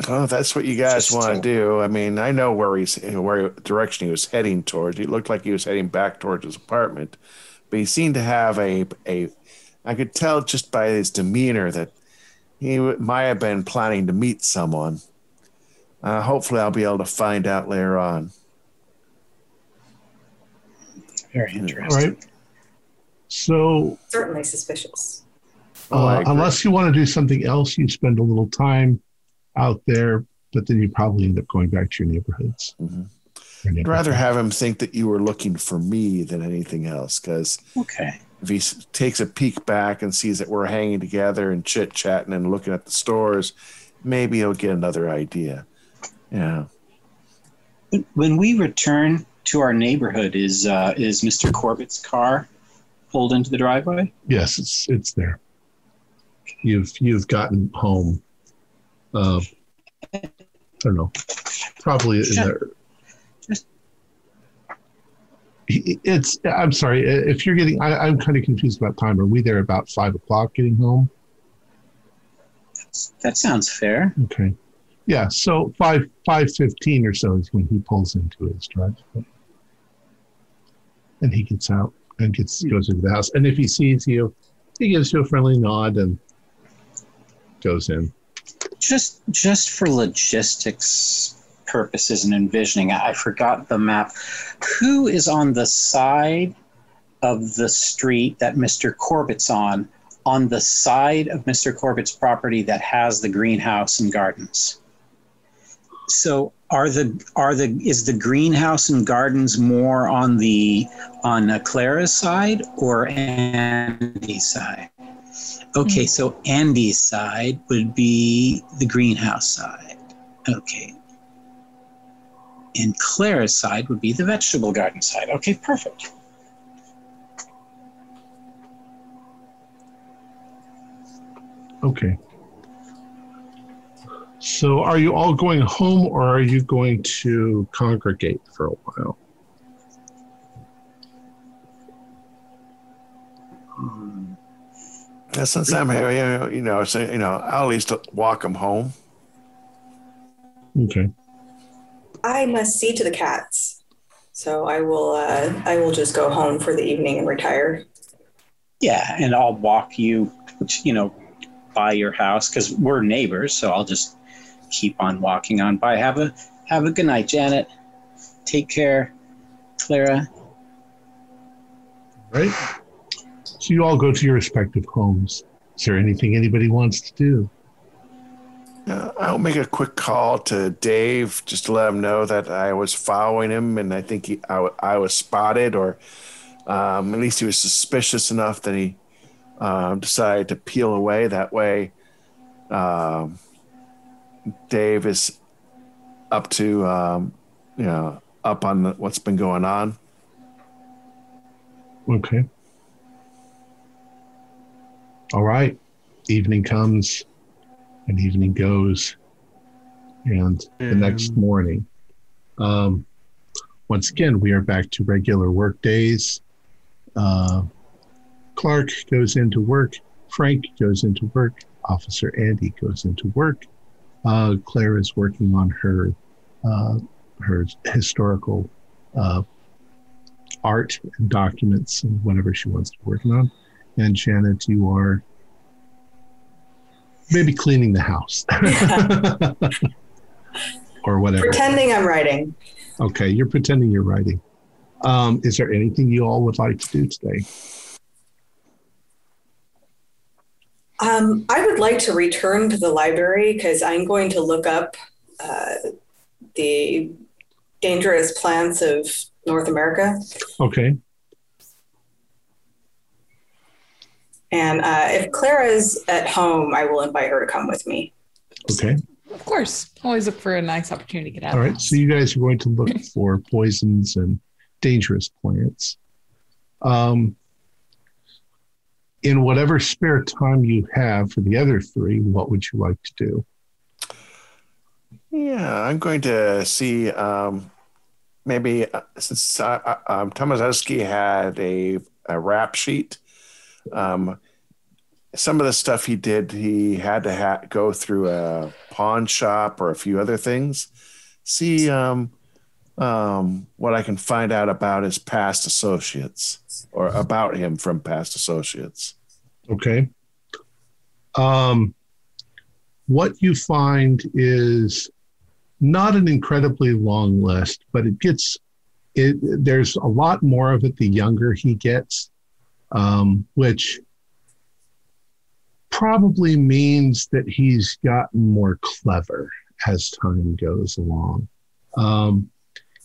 Oh, that's what you guys want to do. I mean, I know where he's, where direction he was heading towards. It looked like he was heading back towards his apartment, but he seemed to have a, a I could tell just by his demeanor that he might have been planning to meet someone. Uh, hopefully, I'll be able to find out later on. Very interesting. All right. So certainly suspicious. Uh, oh, unless you want to do something else, you spend a little time out there, but then you probably end up going back to your neighborhoods. Mm-hmm. Your neighborhood. I'd rather have him think that you were looking for me than anything else, because okay. If he takes a peek back and sees that we're hanging together and chit-chatting and looking at the stores, maybe he'll get another idea. Yeah. When we return to our neighborhood, is uh, is Mister Corbitt's car pulled into the driveway? Yes, it's it's there. You've you've gotten home. Uh, I don't know. Probably in there. It's. I'm sorry. If you're getting, I, I'm kind of confused about time. Are we there about five o'clock getting home? That's, that sounds fair. Okay. Yeah. So five five fifteen or so is when he pulls into his driveway, and he gets out and gets goes into the house. And if he sees you, he gives you a friendly nod and goes in. Just just for logistics purposes and envisioning, I forgot the map. Who is on the side of the street that Mister Corbitt's on, on the side of Mister Corbitt's property that has the greenhouse and gardens? So are the are the is the greenhouse and gardens more on the on Clara's side or Andy's side? Okay, so Andy's side would be the greenhouse side. Okay. And Clara's side would be the vegetable garden side. Okay, perfect. Okay. So are you all going home, or are you going to congregate for a while? Yeah, since I'm here, you know, so, you know, I'll at least walk them home. Okay. I must see to the cats, so I will. Uh, I will just go home for the evening and retire. Yeah, and I'll walk you, you know, by your house because we're neighbors. So I'll just keep on walking on by. Have a have a good night, Janet. Take care, Clara. Right. So you all go to your respective homes. Is there anything anybody wants to do? Uh, I'll make a quick call to Dave just to let him know that I was following him, and I think he, I, I was spotted, or um, at least he was suspicious enough that he uh, decided to peel away. That way, um, Dave is up to um, you know up on the, what's been going on. Okay. All right, evening comes and evening goes, and the next morning. Um, once again, we are back to regular work days. Uh, Clark goes into work. Frank goes into work. Officer Andy goes into work. Uh, Claire is working on her uh, her historical uh, art and documents and whatever she wants to be working on. And Janet, you are maybe cleaning the house or whatever. Pretending I'm writing. Okay, you're pretending you're writing. Um, is there anything you all would like to do today? Um, I would like to return to the library because I'm going to look up uh, the dangerous plants of North America. Okay. And uh, if Clara's at home, I will invite her to come with me. Okay. Of course. Always look for a nice opportunity to get out. All right. So you guys are going to look for poisons and dangerous plants. Um, in whatever spare time you have for the other three, what would you like to do? Yeah, I'm going to see um, maybe uh, since uh, um, Tomaszewski had a, a rap sheet. Um, some of the stuff he did, he had to ha- go through a pawn shop or a few other things. See um, um, what I can find out about his past associates, or about him from past associates. Okay. Um, what you find is not an incredibly long list, but it gets it. There's a lot more of it the younger he gets. Um, which probably means that he's gotten more clever as time goes along. Um,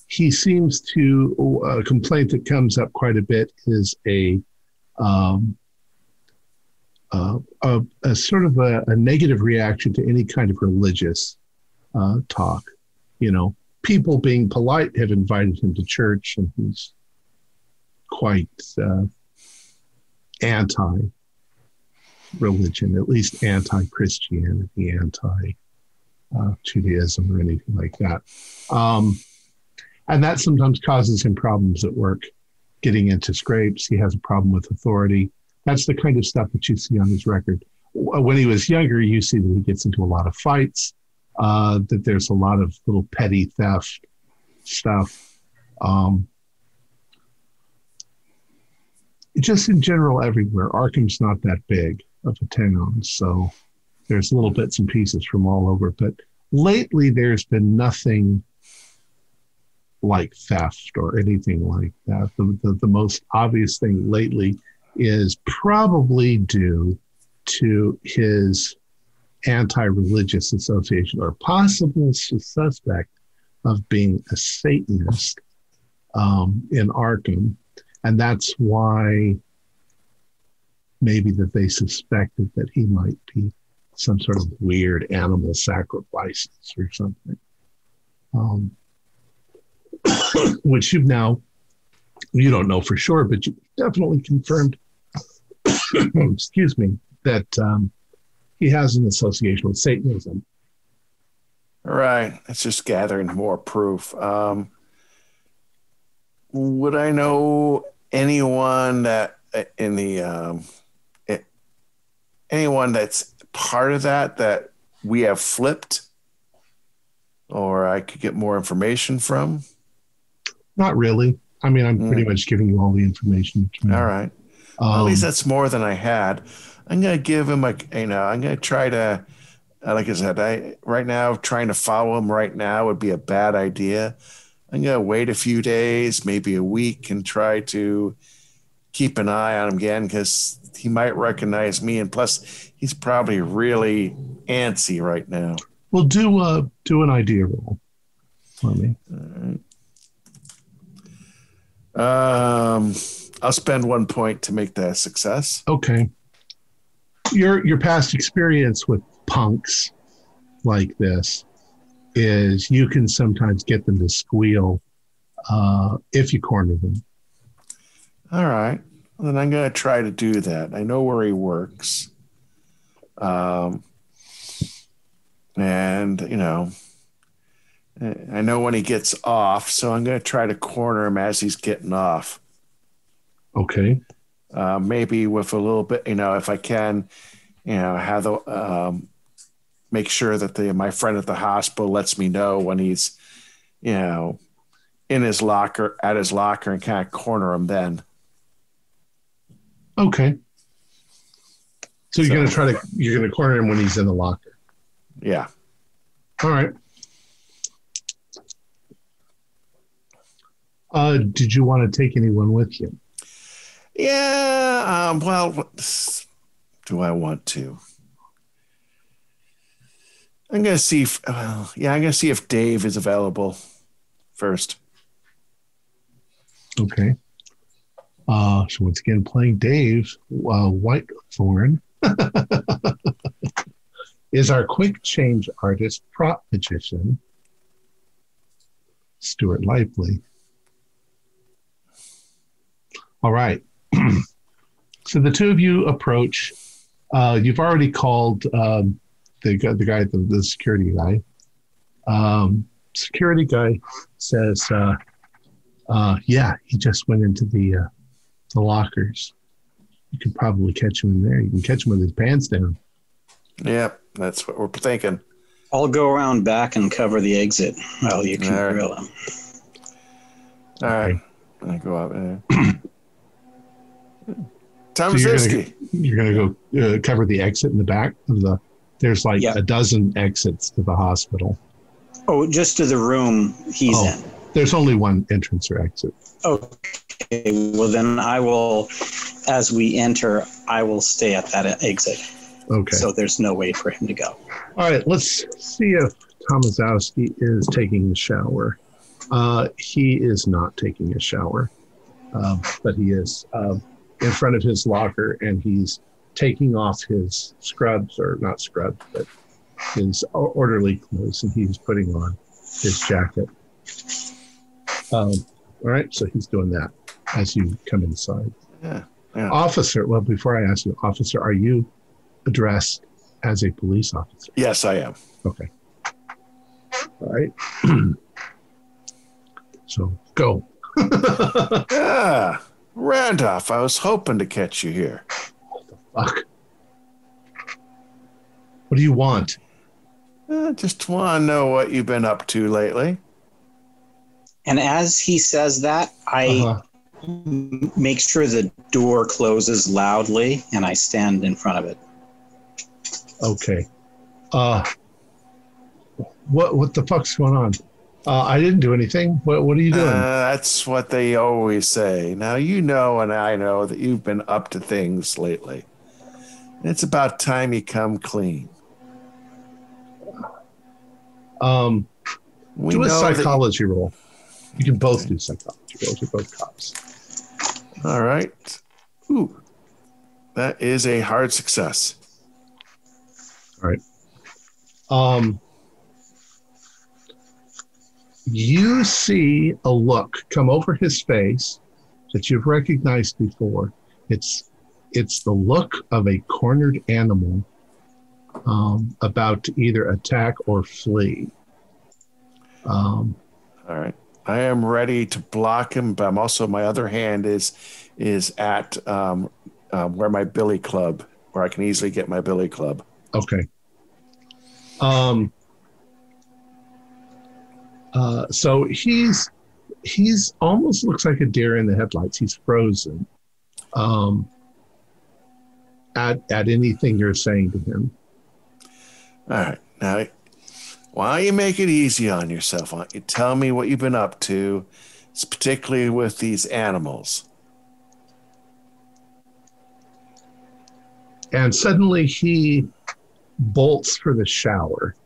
he seems to, a complaint that comes up quite a bit is a um, uh, a, a sort of a, a negative reaction to any kind of religious uh, talk. You know, people being polite have invited him to church, and he's quite... Uh, anti-religion, at least anti-Christianity, anti-Judaism, or anything like that. Um, and that sometimes causes him problems at work, getting into scrapes. He has a problem with authority. That's the kind of stuff that you see on his record. When he was younger, you see that he gets into a lot of fights, uh, that there's a lot of little petty theft stuff. Um, Just in general, everywhere. Arkham's not that big of a town, so there's little bits and pieces from all over. But lately, there's been nothing like theft or anything like that. The, the, the most obvious thing lately is probably due to his anti-religious association, or possible suspect of being a Satanist um, in Arkham. And that's why maybe that they suspected that he might be some sort of weird animal sacrifices or something, um, which you've now, you don't know for sure, but you've definitely confirmed, excuse me, that um, he has an association with Satanism. All right. It's just gathering more proof. Um, would I know anyone that in the, um, it, anyone that's part of that, that we have flipped or I could get more information from? Not really. I mean, I'm mm. pretty much giving you all the information you can. All right. Um, well, at least that's more than I had. I'm going to give him a, you know, I'm going to try to, like I said, I right now, trying to follow him right now would be a bad idea. I'm going to wait a few days, maybe a week, and try to keep an eye on him again because he might recognize me. And plus, he's probably really antsy right now. Well, do uh, do an idea roll for me. All right. Um, I'll spend one point to make that a success. Okay. Your your past experience with punks like this is you can sometimes get them to squeal uh, if you corner them. All right. Well, then I'm going to try to do that. I know where he works. Um, and, you know, I know when he gets off, so I'm going to try to corner him as he's getting off. Okay. Uh, maybe with a little bit, you know, if I can, you know, have the, um, make sure that the, my friend at the hospital lets me know when he's, you know, in his locker, at his locker, and kind of corner him then. Okay. So you're so, going to try to, you're going to corner him when he's in the locker. Yeah. All right. Uh, did you want to take anyone with you? Yeah. Um, well, do I want to? I'm going to see if, uh, yeah, I'm going to see if Dave is available first. Okay. Uh, so once again, playing Dave uh, Whitethorn is our quick change artist, prop magician, Stuart Lively. All right. So the two of you approach. Uh, you've already called um, the the guy, the, the security guy. Um, security guy says, uh, uh, "Yeah, he just went into the uh, the lockers. You could probably catch him in there. You can catch him with his pants down." Yeah, that's what we're thinking. I'll go around back and cover the exit while you can grill him. All right, okay. I go out there. Tomaszewski. So you're going to go uh, cover the exit in the back of the. There's like yep. a dozen exits to the hospital. Oh, just to the room he's oh, in. There's only one entrance or exit. Okay. Well, then I will, as we enter, I will stay at that exit. Okay. So there's no way for him to go. All right. Let's see if Tomaszewski is taking a shower. Uh, he is not taking a shower, uh, but he is. Uh, in front of his locker, and he's taking off his scrubs, or not scrubs, but his orderly clothes, and he's putting on his jacket. Um, all right, so he's doing that as you come inside. Yeah, yeah. Officer, well, before I ask you, officer, are you addressed as a police officer? Yes, I am. Okay. All right. So, go. Yeah. Randolph, I was hoping to catch you here. What the fuck? What do you want? Uh, just want to know what you've been up to lately. And as he says that, I uh-huh. m- make sure the door closes loudly, and I stand in front of it. Okay. Uh, what what the fuck's going on? Uh, I didn't do anything. What What are you doing? Uh, that's what they always say. Now, you know, and I know that you've been up to things lately. And it's about time you come clean. Um, we do a psychology that... roll. You can both do psychology rolls. You're both cops. All right. Ooh, that is a hard success. All right. Um, you see a look come over his face that you've recognized before. It's it's the look of a cornered animal um, about to either attack or flee. Um, All right. I am ready to block him, but I'm also, my other hand is is at um, uh, where my billy club, where I can easily get my billy club. Okay. Um. Uh, so he's he's almost looks like a deer in the headlights. He's frozen um, at at anything you're saying to him. All right, now. Why don't you make it easy on yourself? Why don't you tell me what you've been up to, particularly with these animals? And suddenly he bolts for the shower.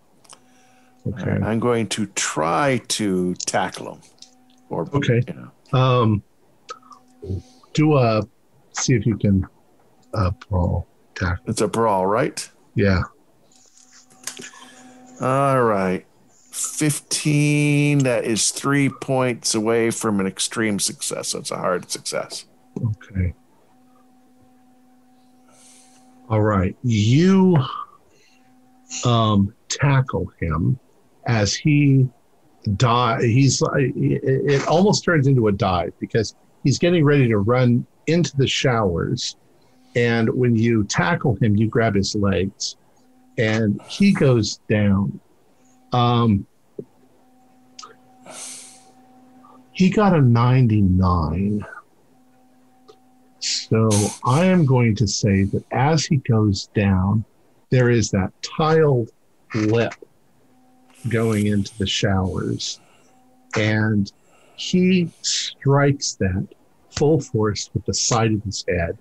Okay, right, I'm going to try to tackle him. Or okay, you know. um, do a see if you can uh, brawl tackle. It's a brawl, right? Yeah. All right, fifteen, that is three points away from an extreme success. So it's a hard success. Okay. All right, you um, tackle him as he dives. He's, it almost turns into a dive because he's getting ready to run into the showers. And when you tackle him, you grab his legs. And he goes down. Um, he got a ninety-nine. So I am going to say that as he goes down, there is that tiled lip going into the showers. And he strikes that full force with the side of his head.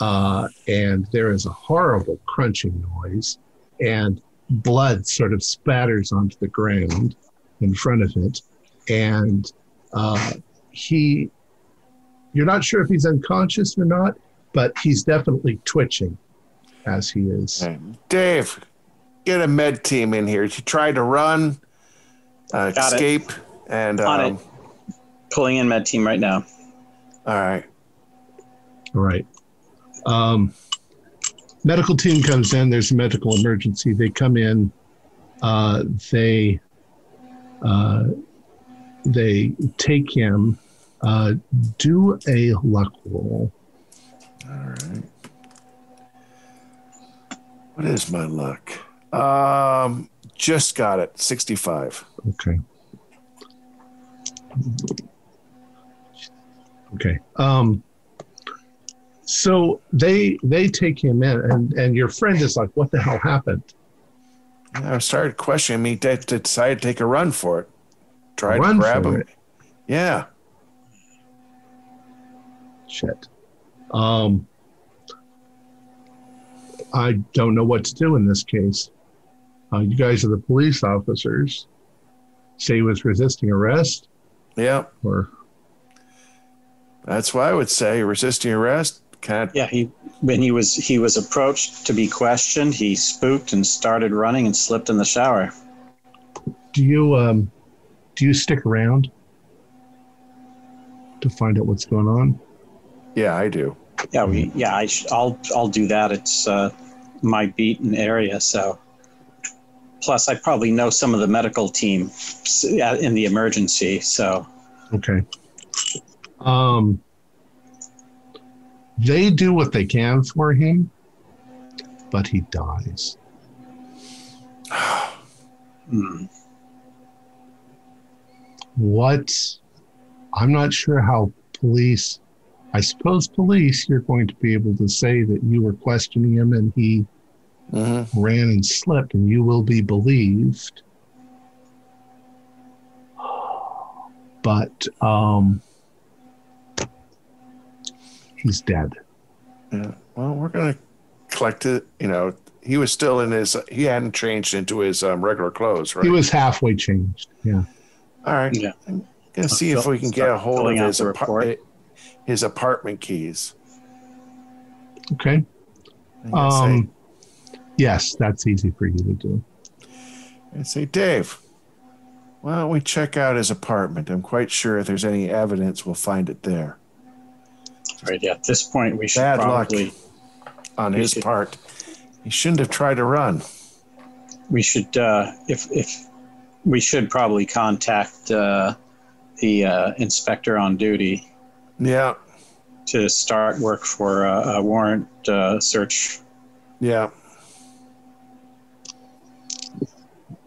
Uh, and there is a horrible crunching noise. And blood sort of spatters onto the ground in front of it. And uh, he, you're not sure if he's unconscious or not, but he's definitely twitching as he is. Dave, get a med team in here. She tried to run, uh, escape. It. And, um, on it. Pulling in med team right now. All right. All right. Um, medical team comes in. There's a medical emergency. They come in. Uh, they uh, they take him. Uh, do a luck roll. All right. What is my luck? Um, just got it. sixty-five. Okay. Okay. Um. So they they take him in, and, and your friend is like, what the hell happened? I started questioning me. They decided to take a run for it. Tried to grab him. It. Yeah. Shit. Um, I don't know what to do in this case. Uh, you guys are the police officers. Say he was resisting arrest? Yeah. Or... That's why I would say resisting arrest. Kind of. Yeah, he when he was he was approached to be questioned, he spooked and started running and slipped in the shower. Do you um, do you stick around to find out what's going on? Yeah, I do. Yeah, we yeah I sh- I'll I'll do that. It's uh, my beaten area, so plus I probably know some of the medical team in the emergency. So okay. Um, they do what they can for him, but he dies. hmm. What? I'm not sure how police, I suppose police, you're going to be able to say that you were questioning him and he uh-huh. ran and slipped and you will be believed. But, um, he's dead. Yeah. Well, we're going to collect it. You know, he was still in his, he hadn't changed into his um, regular clothes, right? He was halfway changed. Yeah. All right. Yeah. I'm going to see if we can get a hold of his, apart- his apartment keys. Okay. Um, Yes, that's easy for you to do. And say, Dave, why don't we check out his apartment? I'm quite sure if there's any evidence, we'll find it there. Right, yeah, at this point, we should Bad probably... luck on his should, part. He shouldn't have tried to run. We should, uh, if, if we should probably contact uh, the uh, inspector on duty. Yeah. To start work for a, a warrant uh, search. Yeah.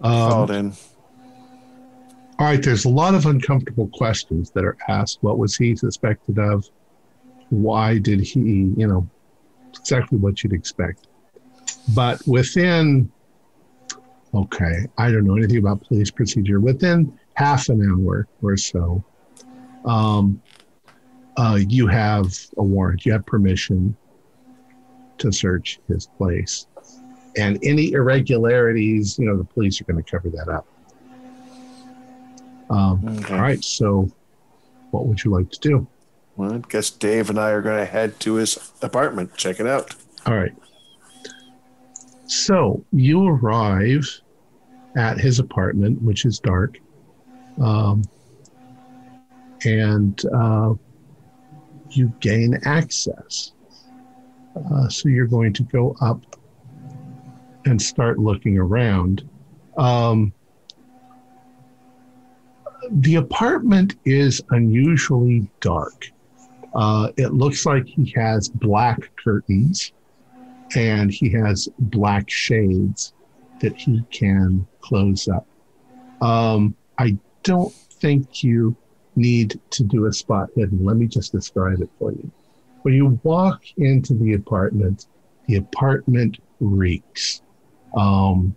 Um, in. All right, there's a lot of uncomfortable questions that are asked. What was he suspected of? Why did he, you know, exactly what you'd expect. But within, okay, I don't know anything about police procedure. Within half an hour or so, um, uh, you have a warrant. You have permission to search his place. And any irregularities, you know, the police are going to cover that up. Um, okay. All right, so what would you like to do? Well, I guess Dave and I are going to head to his apartment, check it out. All right. So you arrive at his apartment, which is dark. Um, and uh, you gain access. Uh, so you're going to go up and start looking around. Um, the apartment is unusually dark. Uh, it looks like he has black curtains and he has black shades that he can close up. Um, I don't think you need to do a spot hidden. Let me just describe it for you. When you walk into the apartment, the apartment reeks. Um,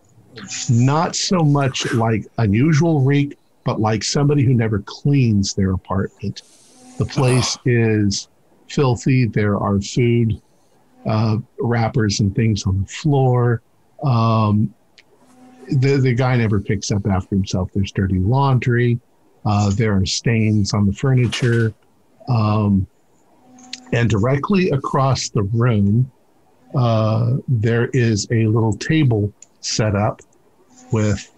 not so much like unusual reek, but like somebody who never cleans their apartment. The place oh. is filthy. There are food uh, wrappers and things on the floor. Um, the, the guy never picks up after himself. There's dirty laundry. Uh, there are stains on the furniture. Um, and directly across the room, Uh, there is a little table set up with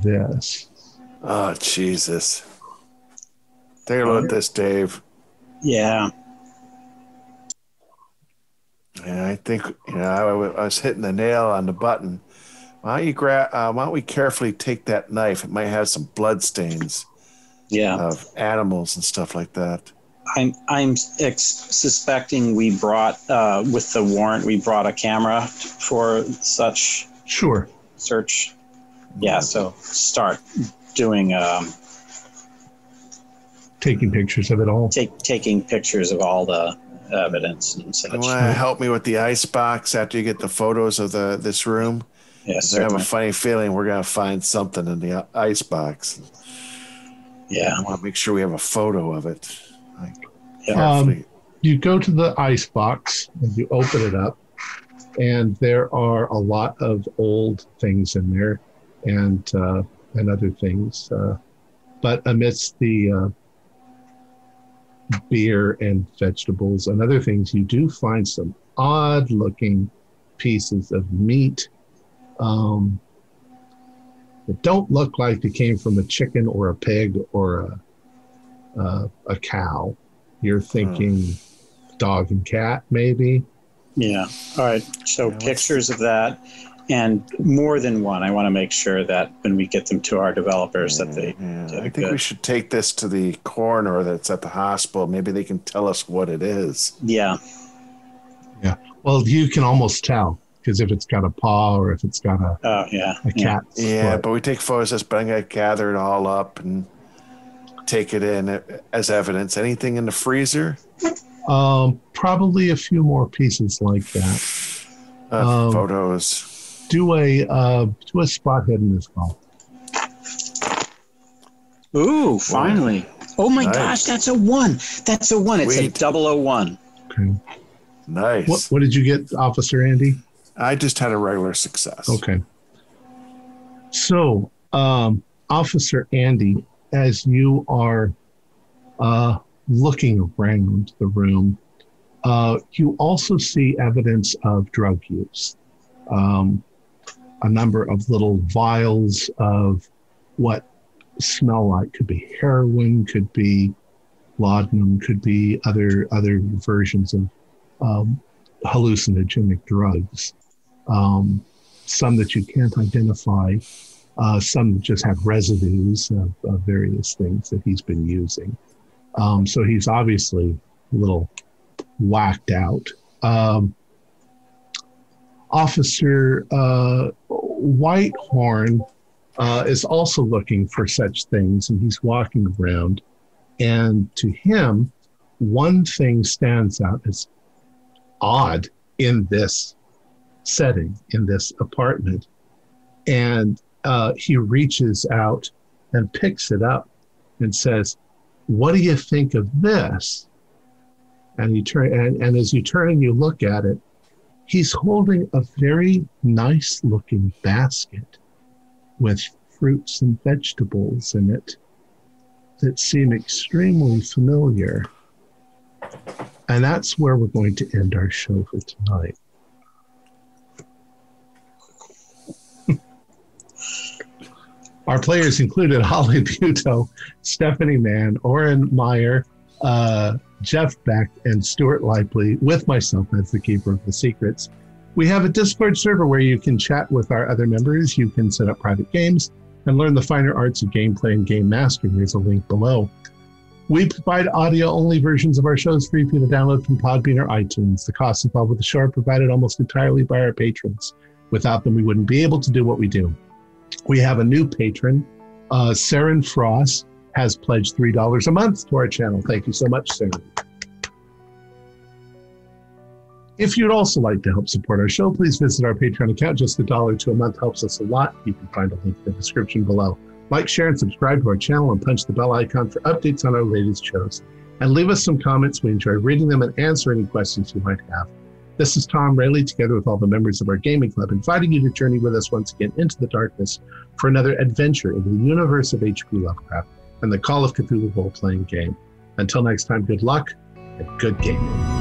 this. Oh, Jesus. Take a look at this, Dave. Yeah. And I think, you know, I, w- I was hitting the nail on the button. Why don't you grab, uh, why don't we carefully take that knife? It might have some blood stains. Yeah. Of animals and stuff like that. I'm I'm ex- suspecting we brought uh, with the warrant we brought a camera for such sure search. Yeah, so start doing um, taking pictures of it all. Take taking pictures of all the evidence and such. You want to help me with the icebox after you get the photos of the this room? Yes, yeah, I have a funny feeling we're gonna find something in the icebox. Yeah, I want to make sure we have a photo of it. Um, you go to the icebox and you open it up, and there are a lot of old things in there, and uh, and other things. Uh, but amidst the uh, beer and vegetables and other things, you do find some odd-looking pieces of meat um, that don't look like they came from a chicken or a pig or a Uh, a cow. You're thinking oh. dog and cat, maybe? Yeah. All right. So yeah, pictures of that and more than one. I want to make sure that when we get them to our developers yeah, that they... Yeah. I think good. we should take this to the coroner that's at the hospital. Maybe they can tell us what it is. Yeah. Yeah. Well, you can almost tell because if it's got a paw or if it's got a, oh, yeah. a cat. Yeah, yeah but we take photos of this, but I'm going to gather it all up and take it in as evidence. Anything in the freezer? Um, probably a few more pieces like that. Uh, um, photos. Do a uh, do a spot hidden as well. Ooh, finally! Wow. Oh my nice. gosh, that's a one. That's a one. It's Wait. a double oh one. Okay. Nice. What, what did you get, Officer Andy? I just had a regular success. Okay. So, um, Officer Andy, as you are uh, looking around the room, uh, you also see evidence of drug use. Um, a number of little vials of what smell like. Could be heroin, could be laudanum, could be other other versions of um, hallucinogenic drugs. Um, some that you can't identify, uh, some that just have residues of, of various things that he's been using. Um, so he's obviously a little whacked out. Um, Officer uh, Whitethorn uh, is also looking for such things, and he's walking around. And to him, one thing stands out as odd in this setting, in this apartment. And uh, he reaches out and picks it up and says, "What do you think of this?" And you turn, and, and as you turn and you look at it, he's holding a very nice looking basket with fruits and vegetables in it that seem extremely familiar. And that's where we're going to end our show for tonight. Our players included Holly Buto, Stephanie Mann, Orrin Meyer, uh, Jeff Beck, and Stuart Lipley, with myself as the Keeper of the Secrets. We have a Discord server where you can chat with our other members. You can set up private games and learn the finer arts of gameplay and game mastering. There's a link below. We provide audio-only versions of our shows for you to download from Podbean or iTunes. The costs involved with the show are provided almost entirely by our patrons. Without them, we wouldn't be able to do what we do. We have a new patron. Uh, Saren Frost has pledged three dollars a month to our channel. Thank you so much, Saren. If you'd also like to help support our show, please visit our Patreon account. Just a dollar to a month helps us a lot. You can find a link in the description below. Like, share, and subscribe to our channel, and punch the bell icon for updates on our latest shows. And leave us some comments. We enjoy reading them and answering any questions you might have. This is Tom Raley, together with all the members of our gaming club, inviting you to journey with us once again into the darkness for another adventure into the universe of H P Lovecraft and the Call of Cthulhu role-playing game. Until next time, good luck and good gaming.